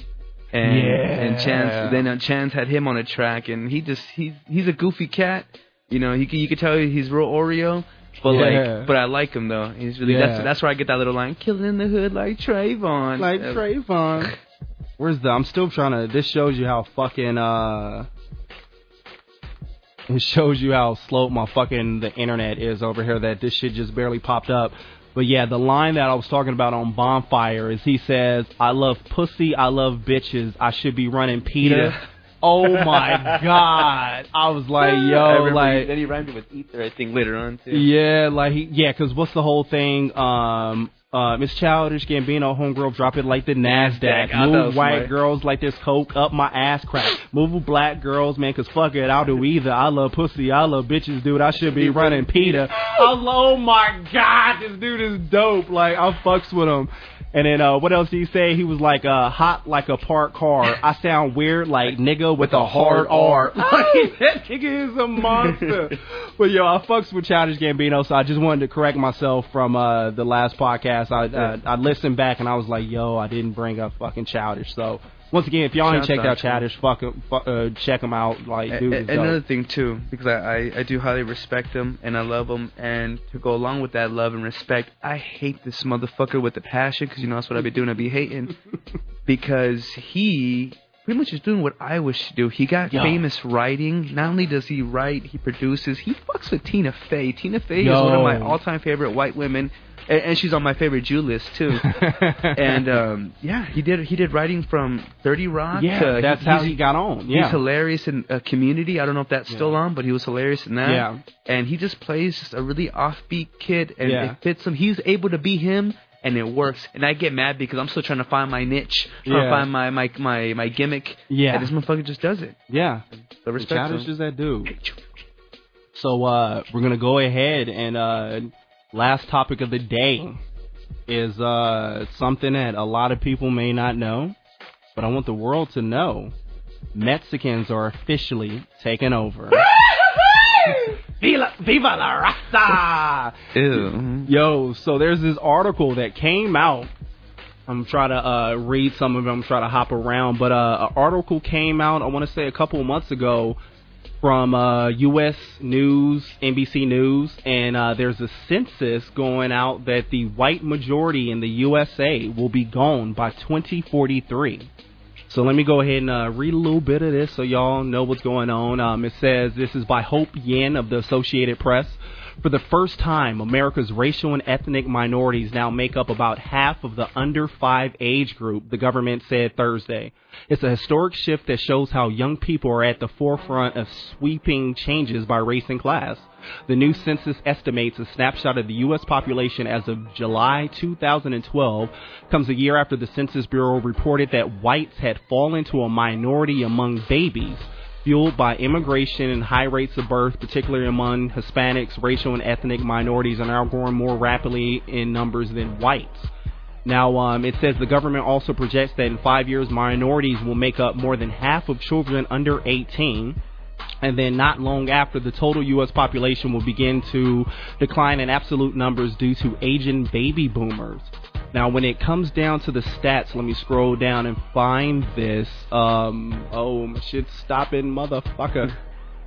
And Chance had him on a track, and he's a goofy cat, You know, you could tell he's real Oreo, but but I like him though. He's really that's where I get that little line, "Killing in the hood like Trayvon." Like Trayvon. Where's the? I'm still trying to. This shows you how fucking. It shows you how slow my fucking the internet is over here. That this shit just barely popped up. But yeah, the line that I was talking about on Bonfire is he says, "I love pussy, I love bitches, I should be running PETA." Yeah. Oh my god! I was like, yo, like. Then he rhymed it with ether, I think, later on too. Yeah, like because what's the whole thing? It's Childish Gambino, homegirl, drop it like the NASDAQ. Move white girls like this coke up my ass crack. Move black girls, man, because fuck it, I'll do either. I love pussy, I love bitches, dude. I should be running PETA. I was like, oh my god, this dude is dope. Like, I fucks with him. And then what else did he say? He was like, hot like a parked car. I sound weird like nigga with a hard R. Like, that nigga is a monster. But yo, I fucks with Childish Gambino, so I just wanted to correct myself from the last podcast. I listened back and I was like, yo, I didn't bring up fucking Childish. So once again, if y'all ain't checked out Childish, check him out. Like, dude, another thing too, because I do highly respect him and I love him, and to go along with that love and respect, I hate this motherfucker with a passion, because you know that's what I be doing. I be hating because he pretty much is doing what I wish to do. He got famous writing. Not only does he write, he produces. He fucks with Tina Fey. Tina Fey is one of my all-time favorite white women. And she's on my favorite Jew list too. And he did writing from 30 Rock. Yeah, that's how he got on. Yeah. He's hilarious in Community. I don't know if that's still on, but he was hilarious in that. Yeah. And he just plays just a really offbeat kid, and it fits him. He's able to be him, and it works. And I get mad because I'm still trying to find my niche, trying to find my gimmick. Yeah. And this motherfucker just does it. Yeah. So respect him. Is that dude. So we're gonna go ahead and. Last topic of the day is something that a lot of people may not know, but I want the world to know. Mexicans are officially taking over. Viva la raza! Ew. Yo, so there's this article that came out. I'm trying to read some of them. I'm trying to hop around. But an article came out, I want to say a couple of months ago, from U.S. News, NBC News, and there's a census going out that the white majority in the USA will be gone by 2043. So let me go ahead and read a little bit of this so y'all know what's going on. It says, this is by Hope Yin of the Associated Press. For the first time, America's racial and ethnic minorities now make up about half of the under 5 age group, the government said Thursday. It's a historic shift that shows how young people are at the forefront of sweeping changes by race and class. The new census estimates a snapshot of the U.S. population as of July 2012, comes a year after the Census Bureau reported that whites had fallen to a minority among babies, fueled by immigration and high rates of birth, particularly among Hispanics, racial and ethnic minorities, and are growing more rapidly in numbers than whites. Now, it says the government also projects that in 5 years, minorities will make up more than half of children under 18. And then not long after, the total U.S. population will begin to decline in absolute numbers due to aging baby boomers. Now, when it comes down to the stats, let me scroll down and find this. Oh, shit's stopping, motherfucker.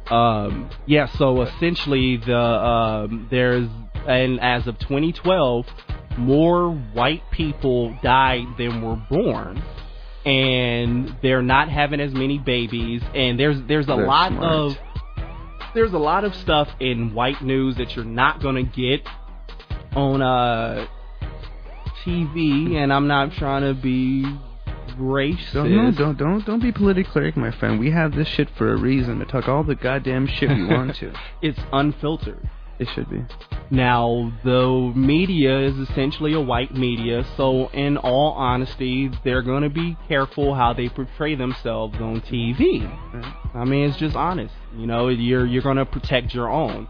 So essentially, as of 2012, more white people died than were born. And they're not having as many babies. And there's a lot of stuff in white news that you're not gonna get on TV, and I'm not trying to be racist. Don't be politically correct, my friend. We have this shit for a reason, to talk all the goddamn shit we want to. It's unfiltered. It should be. Now, the media is essentially a white media, so in all honesty, they're going to be careful how they portray themselves on TV. I mean, it's just honest. You know, you're going to protect your own.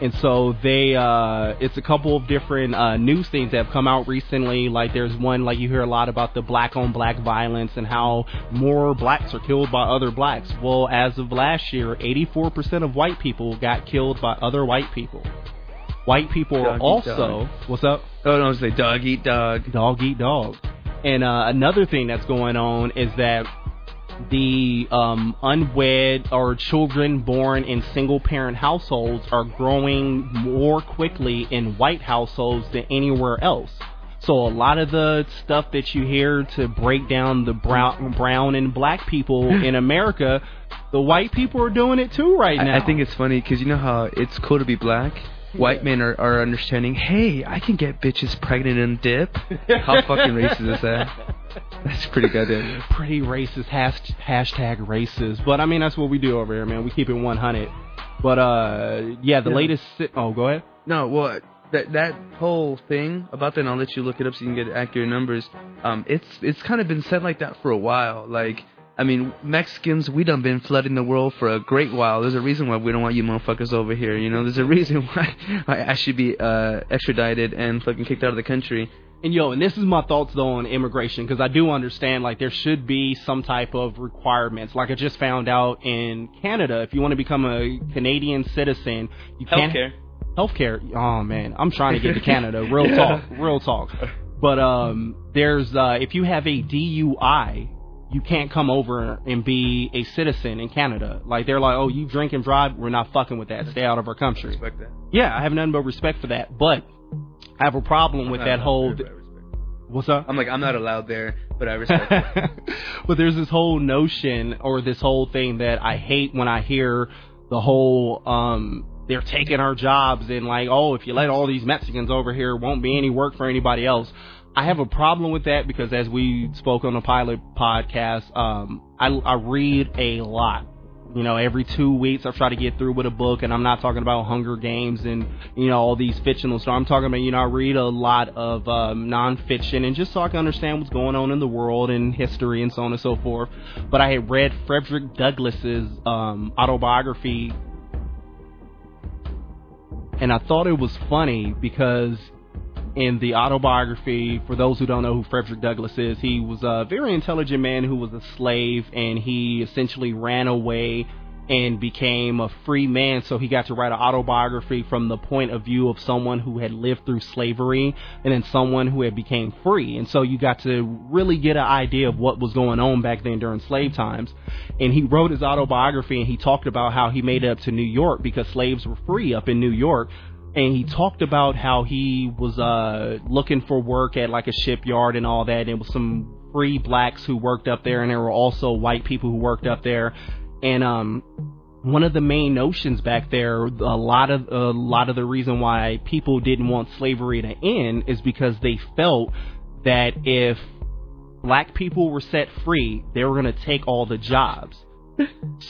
And so it's a couple of different news things that have come out recently. Like there's one, like you hear a lot about the black on black violence and how more blacks are killed by other blacks. Well, as of last year, 84% of white people got killed by other white people. White people are also... What's up? Oh, no, it's like dog eat dog. Dog eat dog. And another thing that's going on is that the unwed or children born in single-parent households are growing more quickly in white households than anywhere else. So a lot of the stuff that you hear to break down the brown and black people in America, the white people are doing it too right now. I think it's funny because you know how it's cool to be black? White men are understanding, hey, I can get bitches pregnant and dip. How fucking racist is that? That's pretty goddamn. Pretty racist, hashtag racist. But, I mean, that's what we do over here, man. We keep it 100. But, yeah, the latest... Oh, go ahead. No, well, that whole thing about that, and I'll let you look it up so you can get accurate numbers, it's kind of been said like that for a while. Like, I mean, Mexicans, we done been flooding the world for a great while. There's a reason why we don't want you motherfuckers over here, you know? There's a reason why I should be extradited and fucking kicked out of the country. And, yo, and this is my thoughts, though, on immigration, because I do understand, like, there should be some type of requirements. Like, I just found out in Canada, if you want to become a Canadian citizen, you can't... Healthcare. Oh, man, I'm trying to get to Canada. Real talk. But there's... if you have a DUI, you can't come over and be a citizen in Canada. Like, they're like, oh, you drink and drive? We're not fucking with that. Stay out of our country. Respect that. Yeah, I have nothing but respect for that, but... I have a problem with that whole... What's up? I'm like, I'm not allowed there, but I respect it. But there's this whole notion or this whole thing that I hate when I hear the whole, they're taking our jobs and like, oh, if you let all these Mexicans over here, won't be any work for anybody else. I have a problem with that because as we spoke on the pilot podcast, I read a lot. You know, every 2 weeks I try to get through with a book, and I'm not talking about Hunger Games and, you know, all these fictional stuff. I'm talking about, you know, I read a lot of nonfiction and just so I can understand what's going on in the world and history and so on and so forth. But I had read Frederick Douglass's autobiography, and I thought it was funny because in the autobiography, for those who don't know who Frederick Douglass is, he was a very intelligent man who was a slave, and he essentially ran away and became a free man, so he got to write an autobiography from the point of view of someone who had lived through slavery and then someone who had became free. And so you got to really get an idea of what was going on back then during slave times. And he wrote his autobiography, and he talked about how he made it up to New York because slaves were free up in New York. And he talked about how he was looking for work at like a shipyard and all that. And it was some free blacks who worked up there, and there were also white people who worked up there. And one of the main notions back there, a lot of the reason why people didn't want slavery to end is because they felt that if black people were set free, they were going to take all the jobs.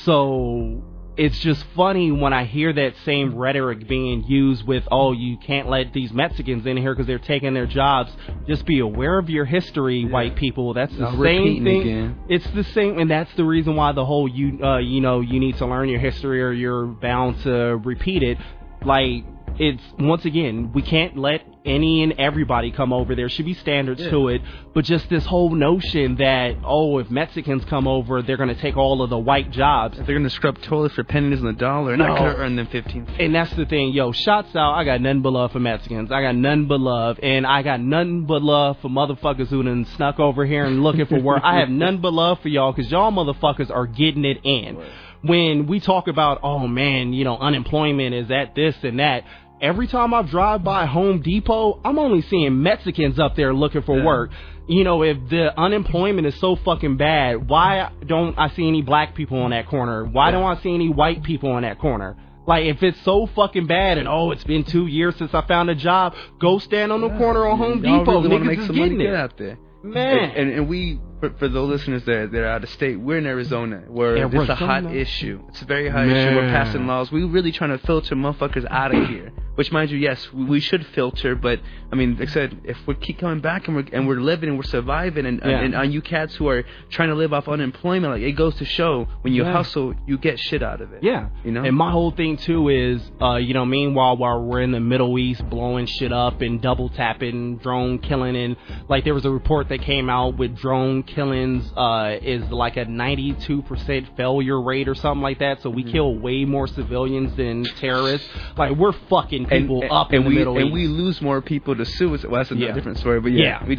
So... it's just funny when I hear that same rhetoric being used with, oh, you can't let these Mexicans in here because they're taking their jobs. Just be aware of your history, white people. That's the same thing. Again. It's the same, and that's the reason why the whole, you know, you need to learn your history or you're bound to repeat it. Like, it's, once again, we can't let any and everybody come over. There should be standards to it, but just this whole notion that, oh, if Mexicans come over, they're going to take all of the white jobs. They're going to scrub toilets for pennies on the dollar, and I could have earned them 15 cents. And that's the thing, yo, shots out. I got nothing but love for Mexicans. I got nothing but love, and I got nothing but love for motherfuckers who done snuck over here and looking for work. I have nothing but love for y'all because y'all motherfuckers are getting it in. Right. When we talk about, oh, man, you know, unemployment is at this and that, every time I drive by Home Depot, I'm only seeing Mexicans up there looking for work. You know, if the unemployment is so fucking bad, why don't I see any black people on that corner? Why don't I see any white people on that corner? Like, if it's so fucking bad and, oh, it's been 2 years since I found a job, go stand on the corner on Home Depot. Really niggas make is some getting money. It. Get out there. Man. And we, for the listeners that are out of state, we're in Arizona, where it's a hot issue. It's a very hot issue. We're passing laws. We're really trying to filter motherfuckers out of here. Which, mind you, yes, we should filter, but, I mean, like I said, if we keep coming back and we're living and we're surviving, and on you cats who are trying to live off unemployment, like, it goes to show when you hustle, you get shit out of it. Yeah. You know? And my whole thing, too, is, you know, meanwhile, while we're in the Middle East blowing shit up and double-tapping, drone killing, and, like, there was a report that came out with drone killings is like a 92% failure rate or something like that, so we kill way more civilians than terrorists. Like, we're fucking people and, up and in the Middle East. And we lose more people to suicide. Well, that's a different story, but we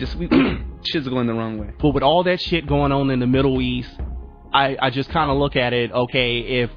shit's going the wrong way. But with all that shit going on in the Middle East, I just kind of look at it, okay, if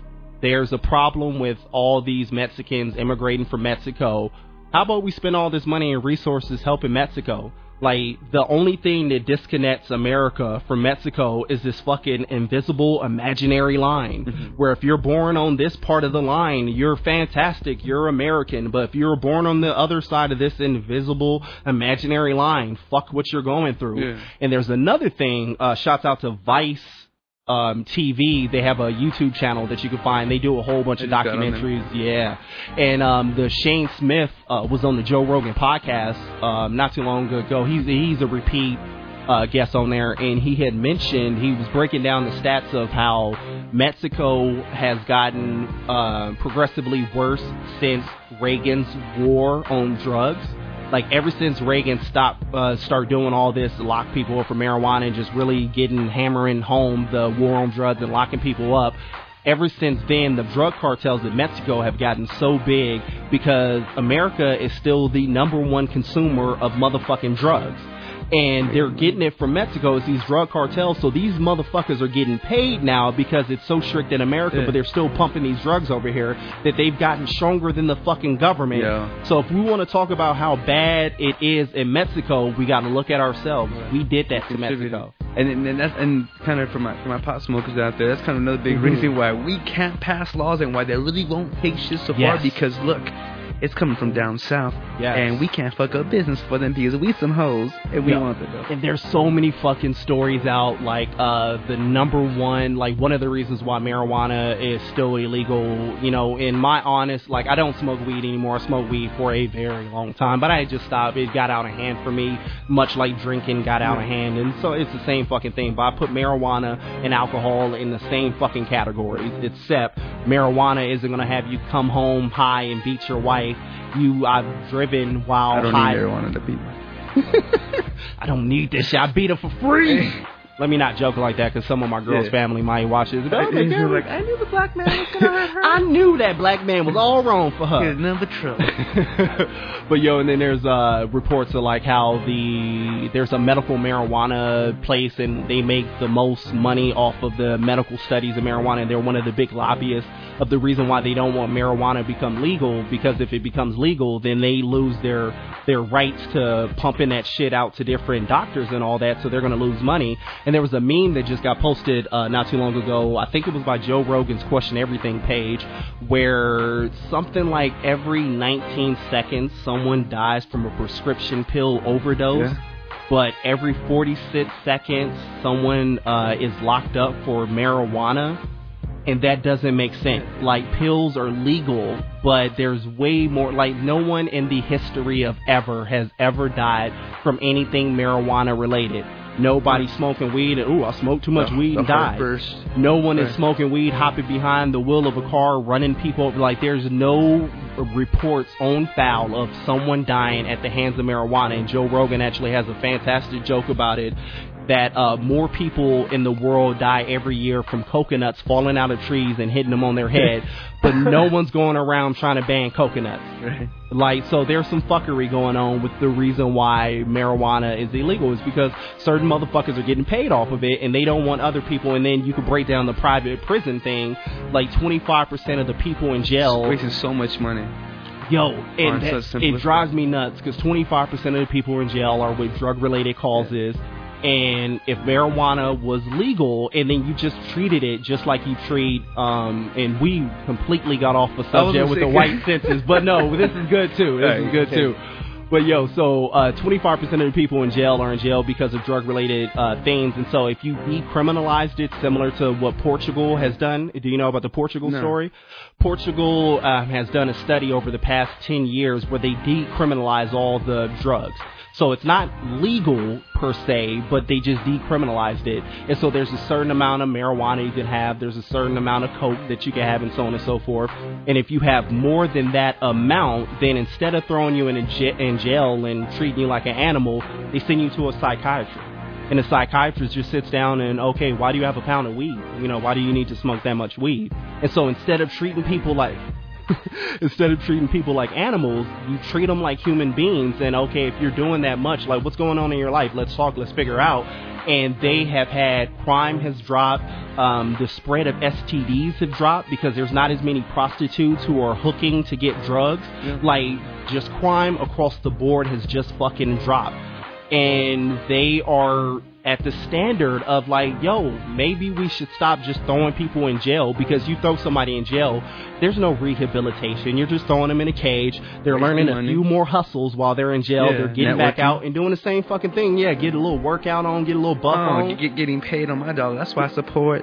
there's a problem with all these Mexicans immigrating from Mexico, how about we spend all this money and resources helping Mexico? Like, the only thing that disconnects America from Mexico is this fucking invisible, imaginary line, mm-hmm. where if you're born on this part of the line, you're fantastic, you're American, but if you're born on the other side of this invisible, imaginary line, fuck what you're going through. Yeah. And there's another thing, shouts out to Vice TV, they have a YouTube channel that you can find. They do a whole bunch of documentaries. Yeah. And the Shane Smith was on the Joe Rogan podcast not too long ago. He's a repeat guest on there, and he had mentioned, he was breaking down the stats of how Mexico has gotten progressively worse since Reagan's war on drugs. Like, ever since Reagan started doing all this, lock people up for marijuana and just really hammering home the war on drugs and locking people up. Ever since then, the drug cartels in Mexico have gotten so big because America is still the #1 consumer of motherfucking drugs. And they're getting it from Mexico. It's these drug cartels. So these motherfuckers are getting paid now because it's so strict in America, but they're still pumping these drugs over here, that they've gotten stronger than the fucking government. Yeah. So if we want to talk about how bad it is in Mexico, we got to look at ourselves. Right. We did that to Mexico. And kind of for my pot smokers out there, that's kind of another big reason why we can't pass laws and why they really won't take shit so far, because, look, it's coming from down south, and we can't fuck up business for them because we some hoes, and we want to go. And there's so many fucking stories out, like the #1, like one of the reasons why marijuana is still illegal, you know, in my honest, like, I don't smoke weed anymore. I smoked weed for a very long time, but I just stopped. It got out of hand for me, much like drinking got out of hand, and so it's the same fucking thing, but I put marijuana and alcohol in the same fucking categories, except marijuana isn't going to have you come home high and beat your wife. I've driven while I don't need marijuana to beat me. I don't need this shit. I beat her for free. Let me not joke like that, because some of my girl's family might watch this. Like, I knew the black man was going to hurt her. I knew that black man was all wrong for her. It's never true. But, yo, and then there's reports of, like, how there's a medical marijuana place, and they make the most money off of the medical studies of marijuana, and they're one of the big lobbyists of the reason why they don't want marijuana to become legal, because if it becomes legal, then they lose their rights to pumping that shit out to different doctors and all that, so they're going to lose money. And there was a meme that just got posted not too long ago. I think it was by Joe Rogan's Question Everything page, where something like every 19 seconds someone dies from a prescription pill overdose. Yeah. But every 46 seconds someone is locked up for marijuana. And that doesn't make sense. Like, pills are legal, but there's way more. Like, no one in the history of ever has ever died from anything marijuana related. Nobody smoking weed. And, I smoked too much weed and died. No one is smoking weed, hopping behind the wheel of a car, running people over. Like, there's no reports on foul of someone dying at the hands of marijuana. And Joe Rogan actually has a fantastic joke about it, that more people in the world die every year from coconuts falling out of trees and hitting them on their head, but no one's going around trying to ban coconuts. Right. Like, so there's some fuckery going on with the reason why marijuana is illegal, is because certain motherfuckers are getting paid off of it, and they don't want other people. And then you can break down the private prison thing. Like, 25% of the people in jail, it's wasting so much money. Yo, and it drives me nuts, because 25% of the people in jail are with drug-related causes. Yeah. And if marijuana was legal, and then you just treated it just like you treat, and we completely got off the subject with the white census, but no, this is good too. This is good too. But yo, so 25% of the people in jail are in jail because of drug-related things, and so if you decriminalized it, similar to what Portugal has done. Do you know about the Portugal story? Portugal has done a study over the past 10 years where they decriminalize all the drugs. So it's not legal per se, but they just decriminalized it. And so there's a certain amount of marijuana you can have. There's a certain amount of coke that you can have, and so on and so forth. And if you have more than that amount, then instead of throwing you in jail and treating you like an animal, they send you to a psychiatrist. And the psychiatrist just sits down and, okay, why do you have a pound of weed? You know, why do you need to smoke that much weed? And so instead of treating people like animals, you treat them like human beings. And okay, if you're doing that much, like, what's going on in your life? Let's talk, let's figure out. and they have had crime has dropped, the spread of STDs have dropped because there's not as many prostitutes who are hooking to get drugs. Yeah. Like, just crime across the board has just fucking dropped. And they are at the standard of like, yo, maybe we should stop just throwing people in jail, because you throw somebody in jail, there's no rehabilitation. You're just throwing them in a cage. They're learning a few more hustles while they're in jail. Yeah, they're getting networking back out and doing the same fucking thing. Yeah, get a little workout on, get a little buff on. Getting paid on my dollar. That's why I support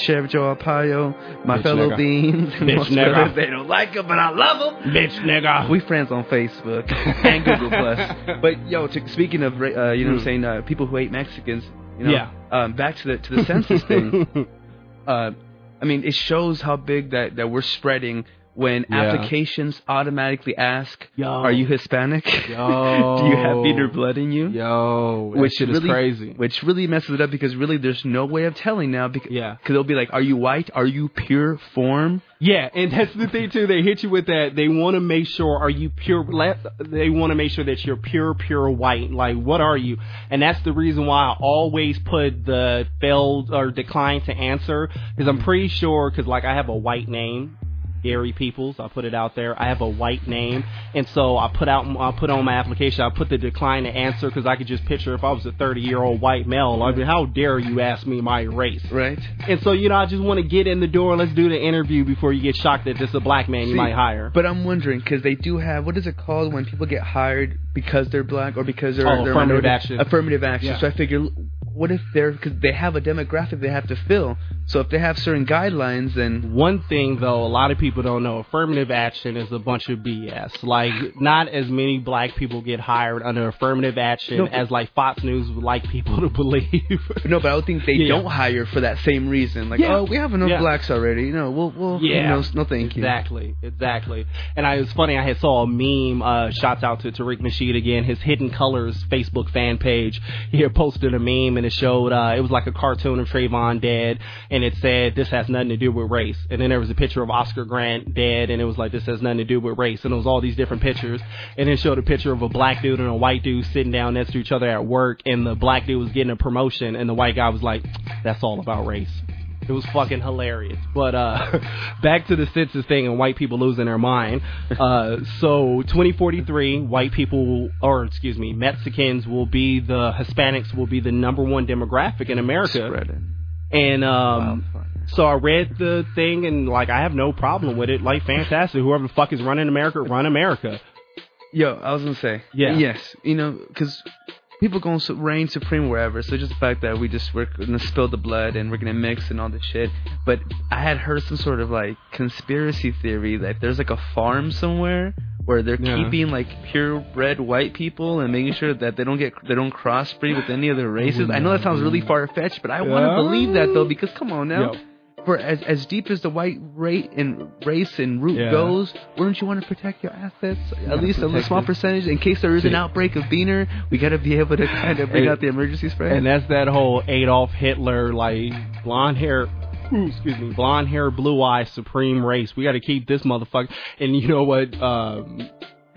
Sheriff Joel Arpaio, my bitch fellow nigga. Beans. Bitch nigga. They don't like him, but I love him. Bitch nigga. We friends on Facebook and Google Plus. But yo, speaking of, you know what I'm saying, people who hate Mexicans, you know, yeah. Back to the census thing. I mean, it shows how big that we're spreading when applications automatically ask, yo, are you Hispanic? Yo. Do you have bitter blood in you? Yo, that shit is crazy. Which really messes it up, because really there's no way of telling now, because they'll be like, are you white? Are you pure form? Yeah, and that's the thing too. They hit you with that. They want to make sure, are you pure? They want to make sure that you're pure white. Like, what are you? And that's the reason why I always put the failed or declined to answer, because I'm pretty sure, because like I have a white name. Gary Peoples, I put it out there. I have a white name, and so I put on my application. I put the decline to answer, because I could just picture if I was a 30-year-old white male. I mean, how dare you ask me my race? Right. And so, you know, I just want to get in the door and let's do the interview before you get shocked that this is a black man you might hire. But I'm wondering, because they do have, what is it called when people get hired because they're black or because they're affirmative action? Affirmative action. Yeah. So I figure, what if because they have a demographic they have to fill? So if they have certain guidelines, then one thing though, a lot of people don't know, affirmative action is a bunch of BS. Like, not as many black people get hired under affirmative action as like Fox News would like people to believe. No, but I would think they don't hire for that same reason. Like, oh, we have enough blacks already. No, we'll no, thank you. Exactly. And it's funny, I had saw a meme. Shouts out to Tariq Nasheed again. His Hidden Colors Facebook fan page. He had posted a meme, and it showed it was like a cartoon of Trayvon dead, and it said this has nothing to do with race, and then there was a picture of Oscar Grant dead, and it was like this has nothing to do with race, and it was all these different pictures, and it showed a picture of a black dude and a white dude sitting down next to each other at work, and the black dude was getting a promotion and the white guy was like, that's all about race. It was fucking hilarious. But back to the census thing and white people losing their mind. So 2043, Mexicans will be the Hispanics will be the number one demographic in America. Spreading. And so I read the thing, and like I have no problem with it. Like, fantastic. Whoever the fuck is running America, run America. Yo, I was gonna say yes. You know, because people gonna reign supreme wherever. So just the fact that we're gonna spill the blood and we're gonna mix and all this shit. But I had heard some sort of like conspiracy theory that there's like a farm somewhere where they're keeping like purebred white people and making sure that they don't crossbreed with any other races. I know that sounds really far fetched, but I want to believe that though, because come on now. Yo. For as deep as the white race and root goes, wouldn't you want to protect your assets? At least a small percentage, in case there is an outbreak of Beaner, we got to be able to kind of bring out the emergency spray. And that's that whole Adolf Hitler, like, blonde hair, blue eye, supreme race. We got to keep this motherfucker. And you know what?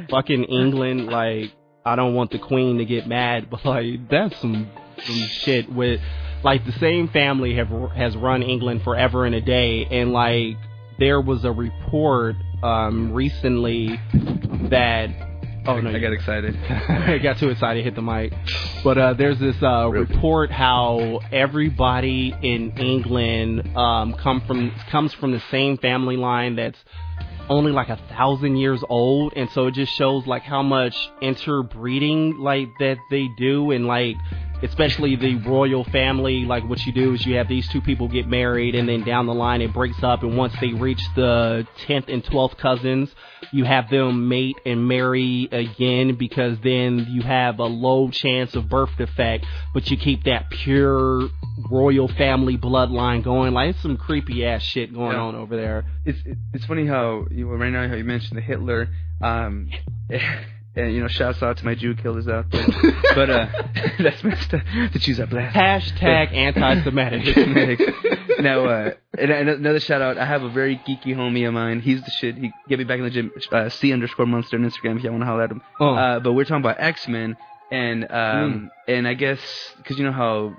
Fucking England, like, I don't want the Queen to get mad, but like, that's some shit with. Like, the same family has run England forever and a day, and like there was a report recently that I got excited. I got too excited, hit the mic. But there's this report how everybody in England comes from the same family line that's only like 1,000 years old, and so it just shows like how much interbreeding like that they do, and like. Especially the royal family, like what you do is you have these two people get married, and then down the line it breaks up, and once they reach the 10th and 12th cousins, you have them mate and marry again, because then you have a low chance of birth defect, but you keep that pure royal family bloodline going. Like, it's some creepy ass shit going on over there. It's funny how right now how you mentioned the Hitler. And, you know, shouts out to my Jew killers out there. But that's messed up. The Jews are black. # anti-Semitic. Now, and another shout out. I have a very geeky homie of mine. He's the shit. He get me back in the gym. C_monster on Instagram if you want to holler at him. But we're talking about X-Men. And I guess because you know how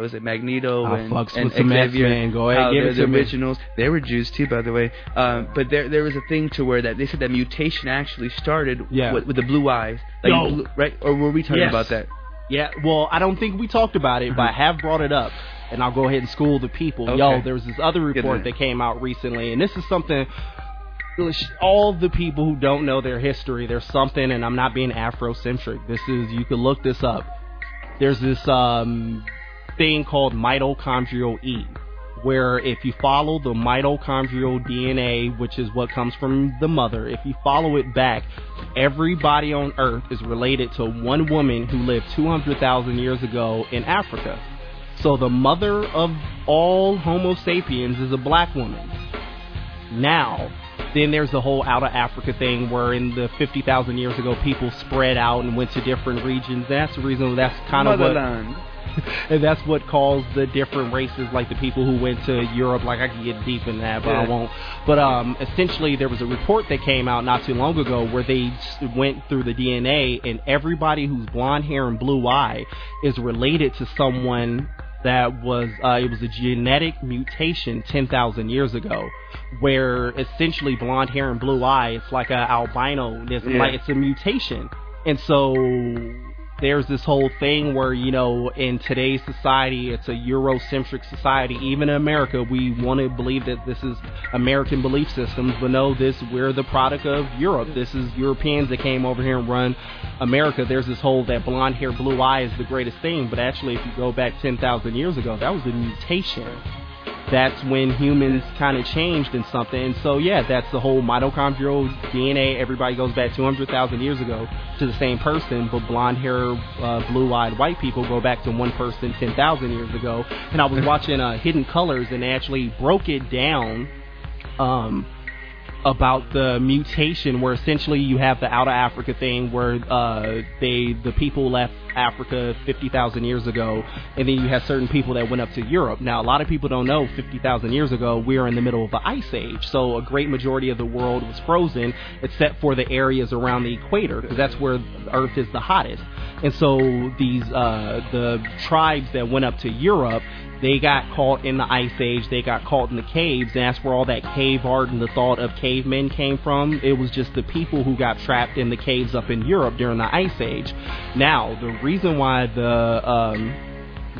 was it Magneto and Xavier and go ahead, give it to the originals. They were Jews too, by the way. But there was a thing to where that they said that mutation actually started with the blue eyes, like blue, right? Or were we talking about that? Yeah. Well, I don't think we talked about it, but I have brought it up. And I'll go ahead and school the people. Okay. Yo, there was this other report that came out recently, and this is something all the people who don't know their history, there's something, and I'm not being Afrocentric. This is, you can look this up. There's this thing called mitochondrial E, where if you follow the mitochondrial DNA, which is what comes from the mother, if you follow it back, everybody on Earth is related to one woman who lived 200,000 years ago in Africa. So the mother of all Homo sapiens is a black woman. Now, then there's the whole out of Africa thing where in the 50,000 years ago people spread out and went to different regions. That's the reason that's kind of what... And that's what caused the different races, like the people who went to Europe. Like, I can get deep in that, but I won't. But essentially, there was a report that came out not too long ago where they went through the DNA, and everybody who's blonde hair and blue eye is related to someone that was, it was a genetic mutation 10,000 years ago, where essentially blonde hair and blue eye, it's like an albino. Like, it's a mutation. And so... there's this whole thing where, you know, in today's society, it's a Eurocentric society. Even in America, we want to believe that this is American belief systems, but no, we're the product of Europe. This is Europeans that came over here and run America. There's this whole that blonde hair, blue eye is the greatest thing, but actually, if you go back 10,000 years ago, that was a mutation. That's when humans kind of changed in something. And so, yeah, that's the whole mitochondrial DNA. Everybody goes back 200,000 years ago to the same person, but blonde hair, blue-eyed white people go back to one person 10,000 years ago. And I was watching Hidden Colors, and they actually broke it down about the mutation where essentially you have the out of Africa thing where the people left Africa 50,000 years ago, and then you have certain people that went up to Europe. Now, a lot of people don't know 50,000 years ago, we are in the middle of an ice age, so a great majority of the world was frozen except for the areas around the equator, because that's where Earth is the hottest. And so these the tribes that went up to Europe, they got caught in the ice age, they got caught in the caves, and that's where all that cave art and the thought of cavemen came from. It was just the people who got trapped in the caves up in Europe during the ice age. Now, the reason why the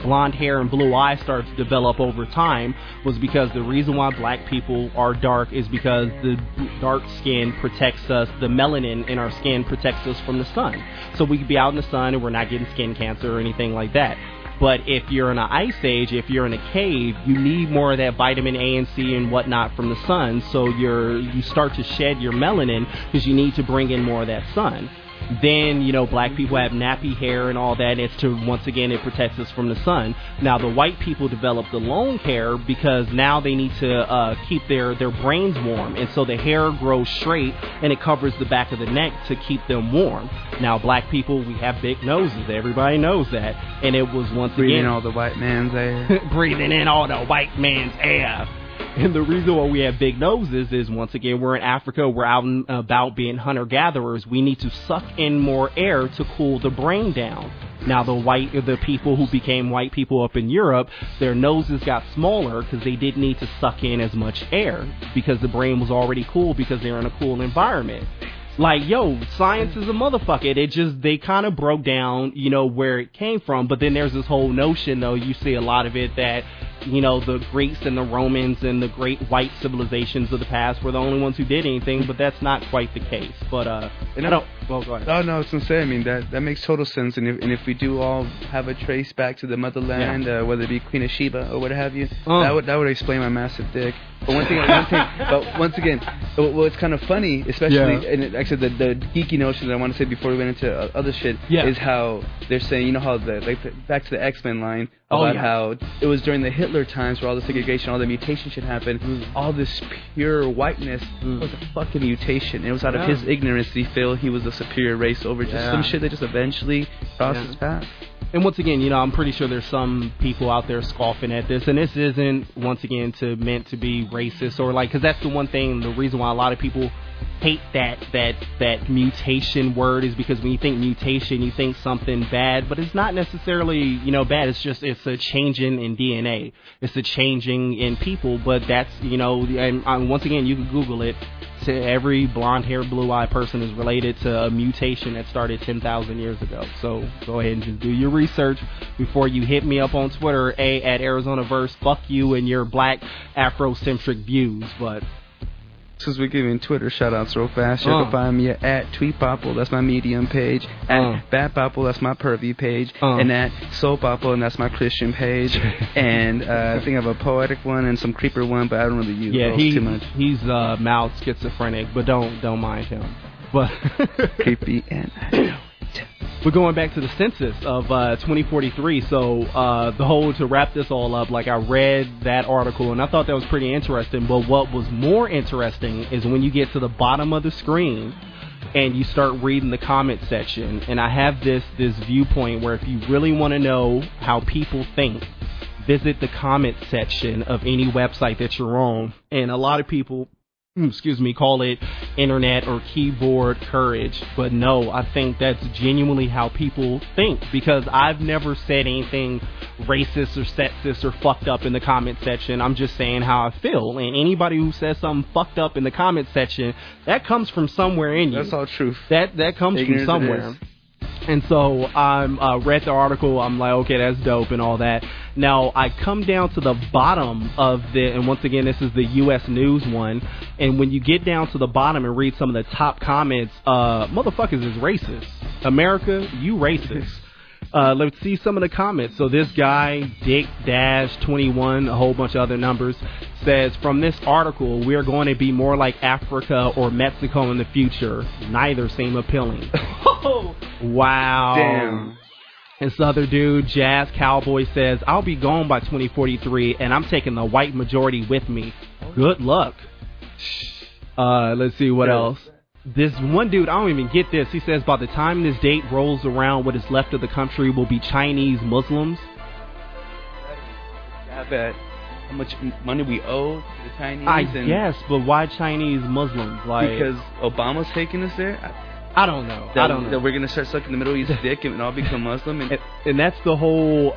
blonde hair and blue eyes started to develop over time was because the reason why black people are dark is because the dark skin protects us, the melanin in our skin protects us from the sun. So we could be out in the sun and we're not getting skin cancer or anything like that. But if you're in an ice age, if you're in a cave, you need more of that vitamin A and C and whatnot from the sun. So you start to shed your melanin because you need to bring in more of that sun. Then, you know, black people have nappy hair and all that. It's to, once again, it protects us from the sun. Now, the white people develop the long hair because now they need to keep their brains warm. And so the hair grows straight and it covers the back of the neck to keep them warm. Now, black people, we have big noses. Everybody knows that. And it was once again... breathing all the white man's air. Breathing in all the white man's air. And the reason why we have big noses is, once again, we're in Africa, we're out and about being hunter-gatherers. We need to suck in more air to cool the brain down. Now, the people who became white people up in Europe, their noses got smaller because they didn't need to suck in as much air because the brain was already cool because they're in a cool environment. Like, yo, science is a motherfucker. They kind of broke down, you know, where it came from. But then there's this whole notion, though, you see a lot of it that, you know, the Greeks and the Romans and the great white civilizations of the past were the only ones who did anything, but that's not quite the case. But, and I don't... Well, go ahead. Oh, no, I was going to say, I mean, that makes total sense. And if we do all have a trace back to the motherland, whether it be Queen of Sheba or what have you, that would explain my massive dick. But well, it's kind of funny, especially, and actually the geeky notion that I want to say before we went into other shit is how they're saying, you know, how back to the X-Men line about how it was during the Hitler times where all the segregation, all the mutation shit happened, all this pure whiteness was a fucking mutation. And it was out of his ignorance that he felt he was a superior race over just some shit that just eventually crosses past. And once again, you know, I'm pretty sure there's some people out there scoffing at this, and this isn't, once again, meant to be racist or like, because that's the one thing, the reason why a lot of people hate that mutation word is because when you think mutation, you think something bad, but it's not necessarily, bad. It's just, it's a changing in DNA. It's a changing in people, but that's, and once again, you can Google it. To every blonde-haired, blue-eyed person is related to a mutation that started 10,000 years ago. So go ahead and just do your research before you hit me up on Twitter, @ArizonaVerse. Fuck you and your black Afrocentric views, but... Since we're giving Twitter shout-outs real fast, you can find me at TweetPopple, that's my Medium page, at BadPopple, that's my Pervy page, and at SoulPoppo, and that's my Christian page, and I think I have a poetic one and some creeper one, but I don't really use those too much. He's mild schizophrenic, but don't mind him. But creepy and I know it. We're going back to the census of 2043, so to wrap this all up, like I read that article, and I thought that was pretty interesting, but what was more interesting is when you get to the bottom of the screen and you start reading the comment section, and I have this viewpoint where if you really want to know how people think, visit the comment section of any website that you're on, and a lot of people... call it internet or keyboard courage. But no, I think that's genuinely how people think, because I've never said anything racist or sexist or fucked up in the comment section. I'm just saying how I feel. And anybody who says something fucked up in the comment section, that comes from somewhere in you. That's all truth. That comes ignorance from somewhere. And so I read the article. I'm like, okay, that's dope and all that. Now, I come down to the bottom of the, and once again, this is the U.S. News one, and when you get down to the bottom and read some of the top comments, motherfuckers is racist. America, you racist. Let's see some of the comments. So this guy, Dick-21, a whole bunch of other numbers, says, from this article, we are going to be more like Africa or Mexico in the future. Neither seem appealing. Wow. Damn. This other dude, Jazz Cowboy, says, I'll be gone by 2043, and I'm taking the white majority with me. Good luck. Let's see what else. This one dude, I don't even get this. He says, by the time this date rolls around, what is left of the country will be Chinese Muslims. I bet. How much money we owe to the Chinese? Yes, but why Chinese Muslims? Like, because Obama's taking us there? I don't know. That we're going to start sucking the Middle East dick and all become Muslim? And that's the whole,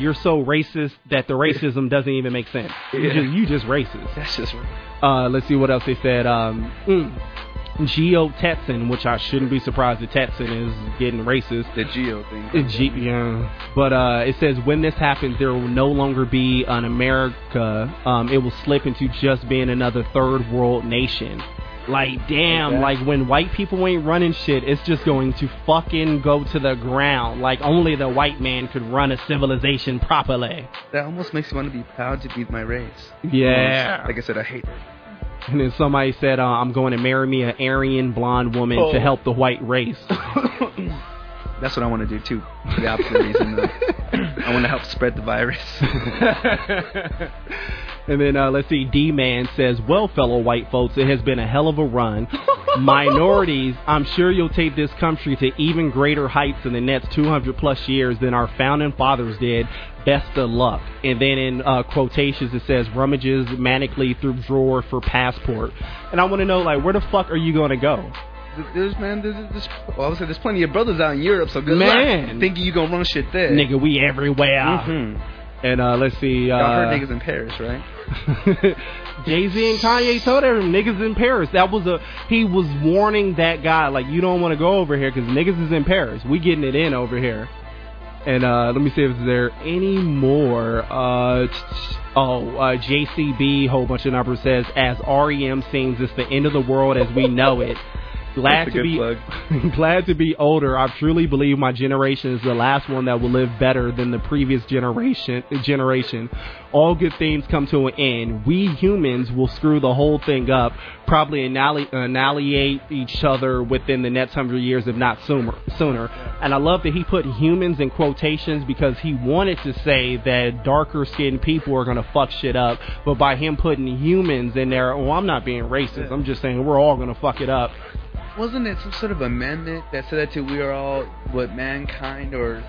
you're so racist that the racism doesn't even make sense. Yeah. You just racist. That's just... let's see what else they said. Geo Tetson, which I shouldn't be surprised that Tetson is getting racist. The Geo thing. Yeah. But it says, when this happens, there will no longer be an America. It will slip into just being another third world nation. Like, damn, exactly. Like, when white people ain't running shit, it's just going to fucking go to the ground. Like, only the white man could run a civilization properly. That almost makes me want to be proud to be my race. Yeah. Like I said, I hate it. And then somebody said, I'm going to marry me an Aryan blonde woman to help the white race. That's what I want to do, too. For the opposite reason, though. I want to help spread the virus. And then, let's see, D-Man says, well, fellow white folks, it has been a hell of a run. Minorities, I'm sure you'll take this country to even greater heights in the next 200-plus years than our founding fathers did. Best of luck. And then in quotations, it says, rummages manically through drawer for passport. And I want to know, like, where the fuck are you going to go? There's plenty of brothers out in Europe, so good luck thinking you gonna run shit there. Nigga, we everywhere. Mm-hmm. And let's see. Y'all heard niggas in Paris, right? Jay-Z and Kanye told everyone niggas in Paris. He was warning that guy, like, you don't want to go over here because niggas is in Paris. We getting it in over here. And let me see if there any more. JCB, whole bunch of numbers, says, as REM sings, it's the end of the world as we know it. Glad to be older. I truly believe my generation is the last one that will live better than the previous generation. All good things come to an end. We humans will screw the whole thing up, probably annihilate each other within the next 100 years, if not sooner. And I love that he put humans in quotations because he wanted to say that darker skinned people are going to fuck shit up. But by him putting humans in there, I'm not being racist. I'm just saying we're all going to fuck it up. Wasn't it some sort of amendment that said that we are all mankind or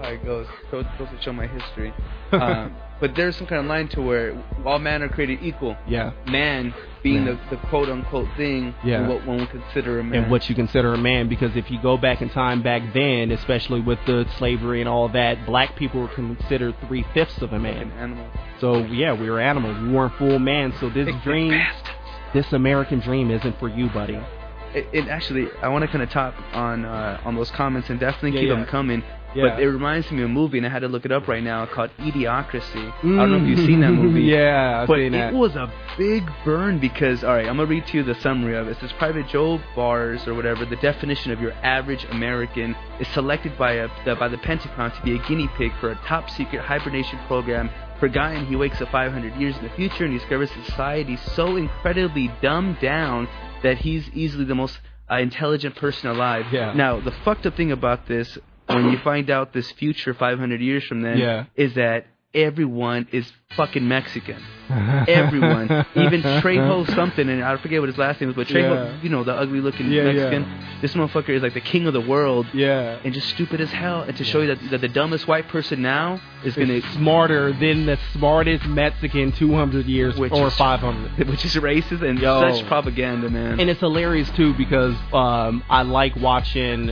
how it goes. So it's supposed to show my history. But there's some kind of line to where all men are created equal. Yeah. Man being the quote-unquote thing, yeah, what one would consider a man. And what you consider a man, because if you go back in time back then, especially with the slavery and all that, black people were considered 3/5 of a man. Like an animal. So, yeah, we were animals. We weren't full man. So this dream, this American dream isn't for you, buddy. It actually, I want to kind of top on those comments and definitely keep them coming. Yeah. But it reminds me of a movie, and I had to look it up right now, called Idiocracy. I don't know if you've seen that movie. Yeah, I've seen that. But it was a big burn because, all right, I'm going to read to you the summary of it. It says, Private Joe Bars, or whatever, the definition of your average American, is selected by the Pentagon to be a guinea pig for a top-secret hibernation program. Forgotten, he wakes up 500 years in the future and discovers society so incredibly dumbed down that he's easily the most intelligent person alive. Yeah. Now, the fucked up thing about this, when you find out this future 500 years from then, is that everyone is fucking Mexican. Everyone. Even Trejo something, and I forget what his last name was, but Trejo, you know, the ugly-looking Mexican. Yeah. This motherfucker is like the king of the world. Yeah. And just stupid as hell. And to show you that the dumbest white person now is going to... smarter than the smartest Mexican 200 years or 500. Which is racist and such propaganda, man. And it's hilarious, too, because I like watching...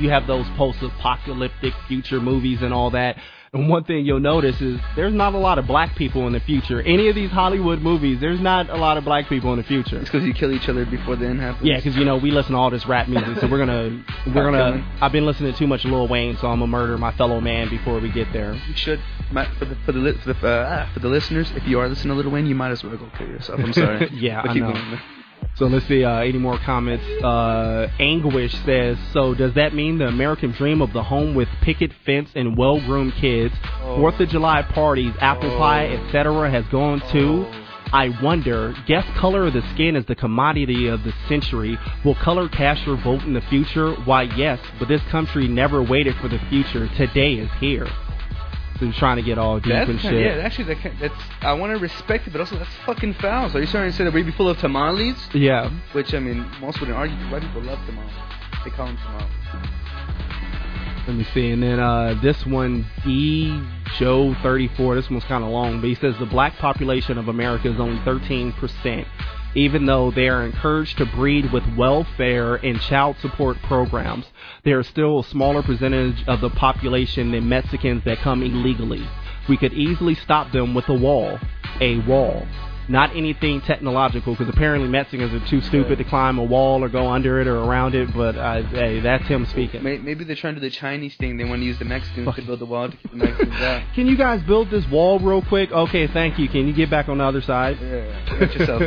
you have those post-apocalyptic future movies and all that. And one thing you'll notice is there's not a lot of black people in the future. Any of these Hollywood movies, there's not a lot of black people in the future. It's because you kill each other before the end happens. Yeah, because, you know, we listen to all this rap music, so we're gonna. I've been listening to too much Lil Wayne, so I'm gonna murder my fellow man before we get there. You should. For the listeners, if you are listening to Lil Wayne, you might as well go kill yourself. I'm sorry. Yeah, I know. Going. So let's see, any more comments. Anguish says, so does that mean the American dream of the home with picket fence and well-groomed kids, 4th of July parties, apple pie, etc. has gone to, I wonder, guess color of the skin is the commodity of the century. Will color cast your vote in the future? Why, yes, but this country never waited for the future. Today is here. And trying to get all deep and shit. Yeah, actually, that's, I want to respect it, but also that's fucking foul. So are you starting to say that we'd be full of tamales? Yeah. Which, I mean, most wouldn't argue, because white people love tamales. They call them tamales. Let me see. And then this one, D. Joe 34, this one's kind of long, but he says the black population of America is only 13%, even though they are encouraged to breed with welfare and child support programs. There is still a smaller percentage of the population than Mexicans that come illegally. We could easily stop them with a wall. A wall. Not anything technological, because apparently Mexicans are too stupid to climb a wall or go under it or around it, but hey, that's him speaking. Maybe they're trying to do the Chinese thing. They want to use the Mexicans to build the wall to keep the Mexicans out. Can you guys build this wall real quick? Okay, thank you. Can you get back on the other side? Yeah, get yourself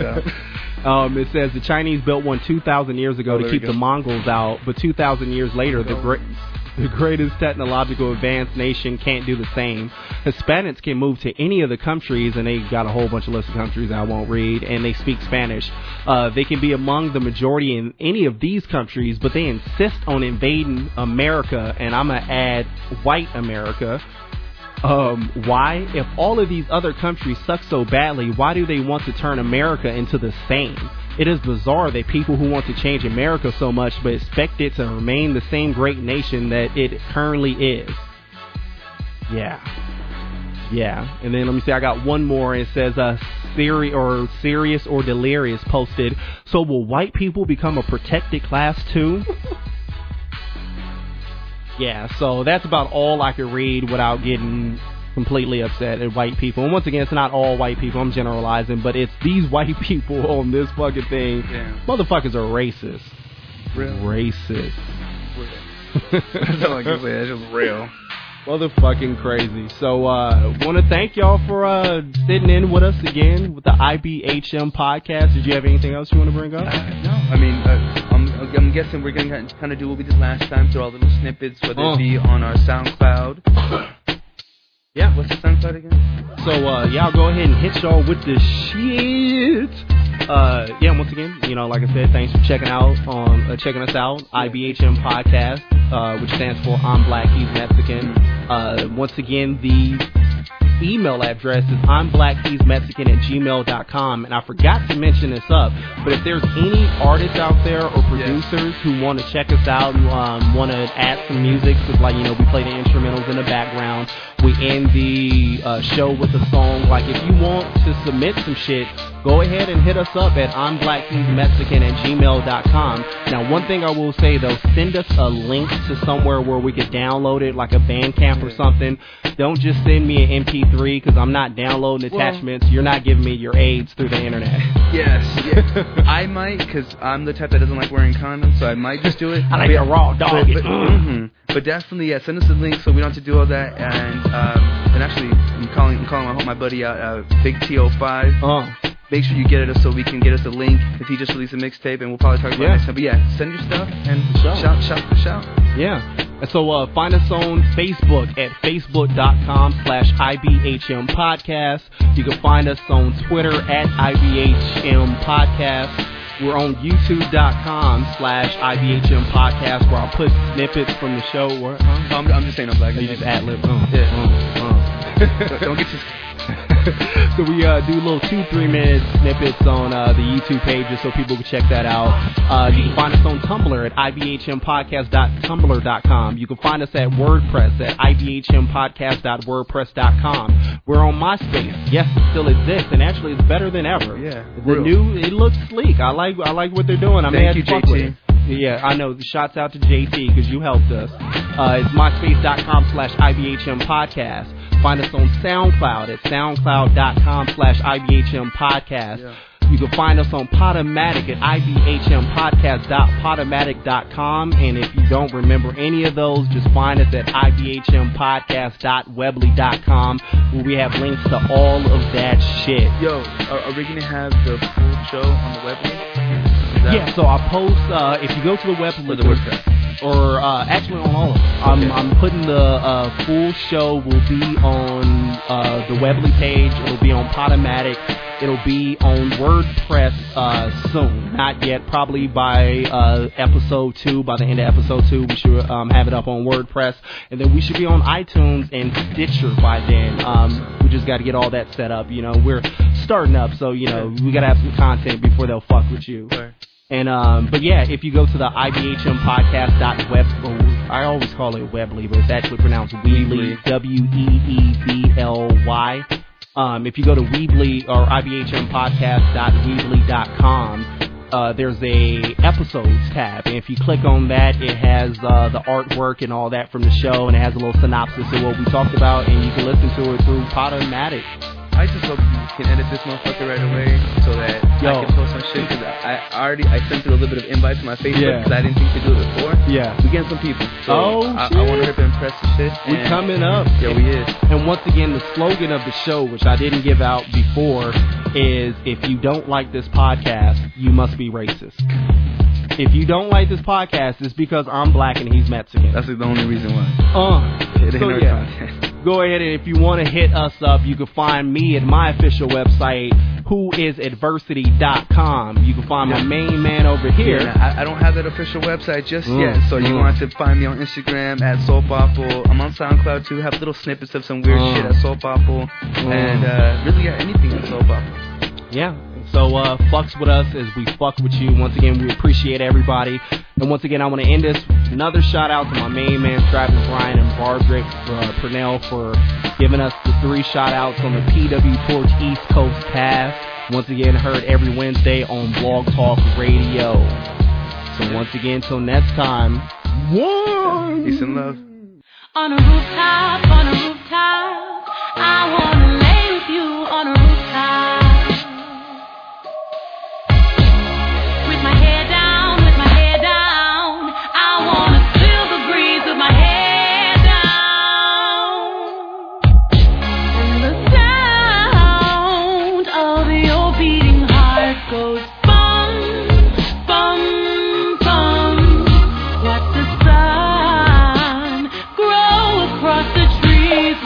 out. It says the Chinese built one 2,000 years ago to keep the Mongols out, but 2,000 years later, the greatest technological advanced nation can't do the same. Hispanics can move to any of the countries, and they got a whole bunch of lists of countries I won't read, and they speak Spanish. They can be among the majority in any of these countries, but they insist on invading America, and I'm going to add white America. Why? If all of these other countries suck so badly, why do they want to turn America into the same? It is bizarre that people who want to change America so much but expect it to remain the same great nation that it currently is. Yeah. And then let me see, I got one more. It says Serious or Delirious posted, so will white people become a protected class too? Yeah, so that's about all I could read without getting completely upset at white people. And once again, it's not all white people. I'm generalizing, but it's these white people on this fucking thing. Yeah. Motherfuckers are racist. Real. Racist. Real. That's all I can say. That's just real. Motherfucking crazy. So, want to thank y'all for sitting in with us again with the IBHM podcast. Did you have anything else you want to bring up? No. I mean, I'm guessing we're going to kind of do what we did last time, throw all the little snippets, whether it be on our SoundCloud. Yeah, what's the SoundCloud again? So, y'all go ahead and hit y'all with the shit. Yeah, once again, you know, like I said, thanks for checking us out, IBHM Podcast, which stands for I'm Black, He's Mexican. Once again, the email address is I'mBlackHe'sMexican@gmail.com. And I forgot to mention this up, but if there's any artists out there or producers who want to check us out, who want to add some music, because, like, you know, we play the instrumentals in the background. We end the show with a song. Like, if you want to submit some shit, go ahead and hit us up at I'mBlackHe'sMexican@gmail.com. Now, one thing I will say, though, send us a link to somewhere where we could download it, like a Bandcamp or something. Don't just send me an MP3, because I'm not downloading attachments. You're not giving me your AIDS through the internet. Yes. I might, because I'm the type that doesn't like wearing condoms, so I might just do it. I like a raw dog. But definitely, yeah, send us a link so we don't have to do all that. And actually, I'm calling my buddy out, Big T05. Oh. Make sure you get it so we can get us a link if he just released a mixtape, and we'll probably talk about it next time. But yeah, send your stuff and shout. Yeah. And so find us on Facebook at facebook.com/IBHM podcast. You can find us on Twitter at IBHM podcast. We're on youtube.com/IBHM podcast, where I'll put snippets from the show. I'm just saying I'm black. So you just ad-lib. Don't get So we do little 2-3 minute snippets on the YouTube pages, so people can check that out. You can find us on Tumblr at ibhmpodcast.tumblr.com. You can find us at WordPress at ibhmpodcast.wordpress.com. We're on MySpace. Yes, it still exists, and actually, it's better than ever. Yeah, it looks sleek. I like what they're doing. I Thank you, JT. Yeah, I know. Shouts out to JT, because you helped us. It's myspace.com/IBHM podcast. Find us on SoundCloud at soundcloud.com/IBHM podcast. Yeah. You can find us on Podomatic at ibhmpodcast.podomatic.com. And if you don't remember any of those, just find us at ibhmpodcast.webley.com, where we have links to all of that shit. Yo, are we going to have the full show on the Webley? Yeah, so I'll post, if you go to the Webley, or actually on all of them. I'm putting the full show will be on the Webley page. It'll be on Podomatic. It'll be on WordPress soon. Not yet. Probably by episode 2, by the end of episode 2, we should have it up on WordPress. And then we should be on iTunes and Stitcher by then. We just got to get all that set up. You know, we're starting up, so, you know, we got to have some content before they'll fuck with you. Right. And, but yeah, if you go to the ibhmpodcast.web, I always call it Webley, but it's actually pronounced Weebly, Weebly. If you go to Weebly or ibhmpodcast.weebly.com, there's a episodes tab. And if you click on that, it has, the artwork and all that from the show, and it has a little synopsis of what we talked about, and you can listen to it through Podomatic. I just hope you can edit this motherfucker right away so that I can post some shit, because I already sent through a little bit of invites to my Facebook because I didn't think to do it before. Yeah. We getting some people. So I want to rip and press the shit. We coming up. Yeah, we is. And once again, the slogan of the show, which I didn't give out before, is if you don't like this podcast, you must be racist. If you don't like this podcast, it's because I'm black and he's Mexican. That's the only reason why. Go ahead, and if you want to hit us up, you can find me at my official website, whoisadversity.com. You can find my main man over here. Yeah, I don't have that official website just yet, so you want to find me on Instagram at Soul Poppo. I'm on SoundCloud too. Have little snippets of some weird shit at Soul Poppo, and really got anything at Soul Poppo. Yeah. So, fucks with us as we fuck with you. Once again, we appreciate everybody. And once again, I want to end this with another shout out to my main man, Travis Bryan and Barbara Purnell, for giving us the 3 shout outs on the PW Torch East Coast Cast. Once again, heard every Wednesday on Blog Talk Radio. So, once again, till next time, one. Peace and love. On a rooftop, I want to lay with you on a rooftop. Across the trees.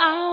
I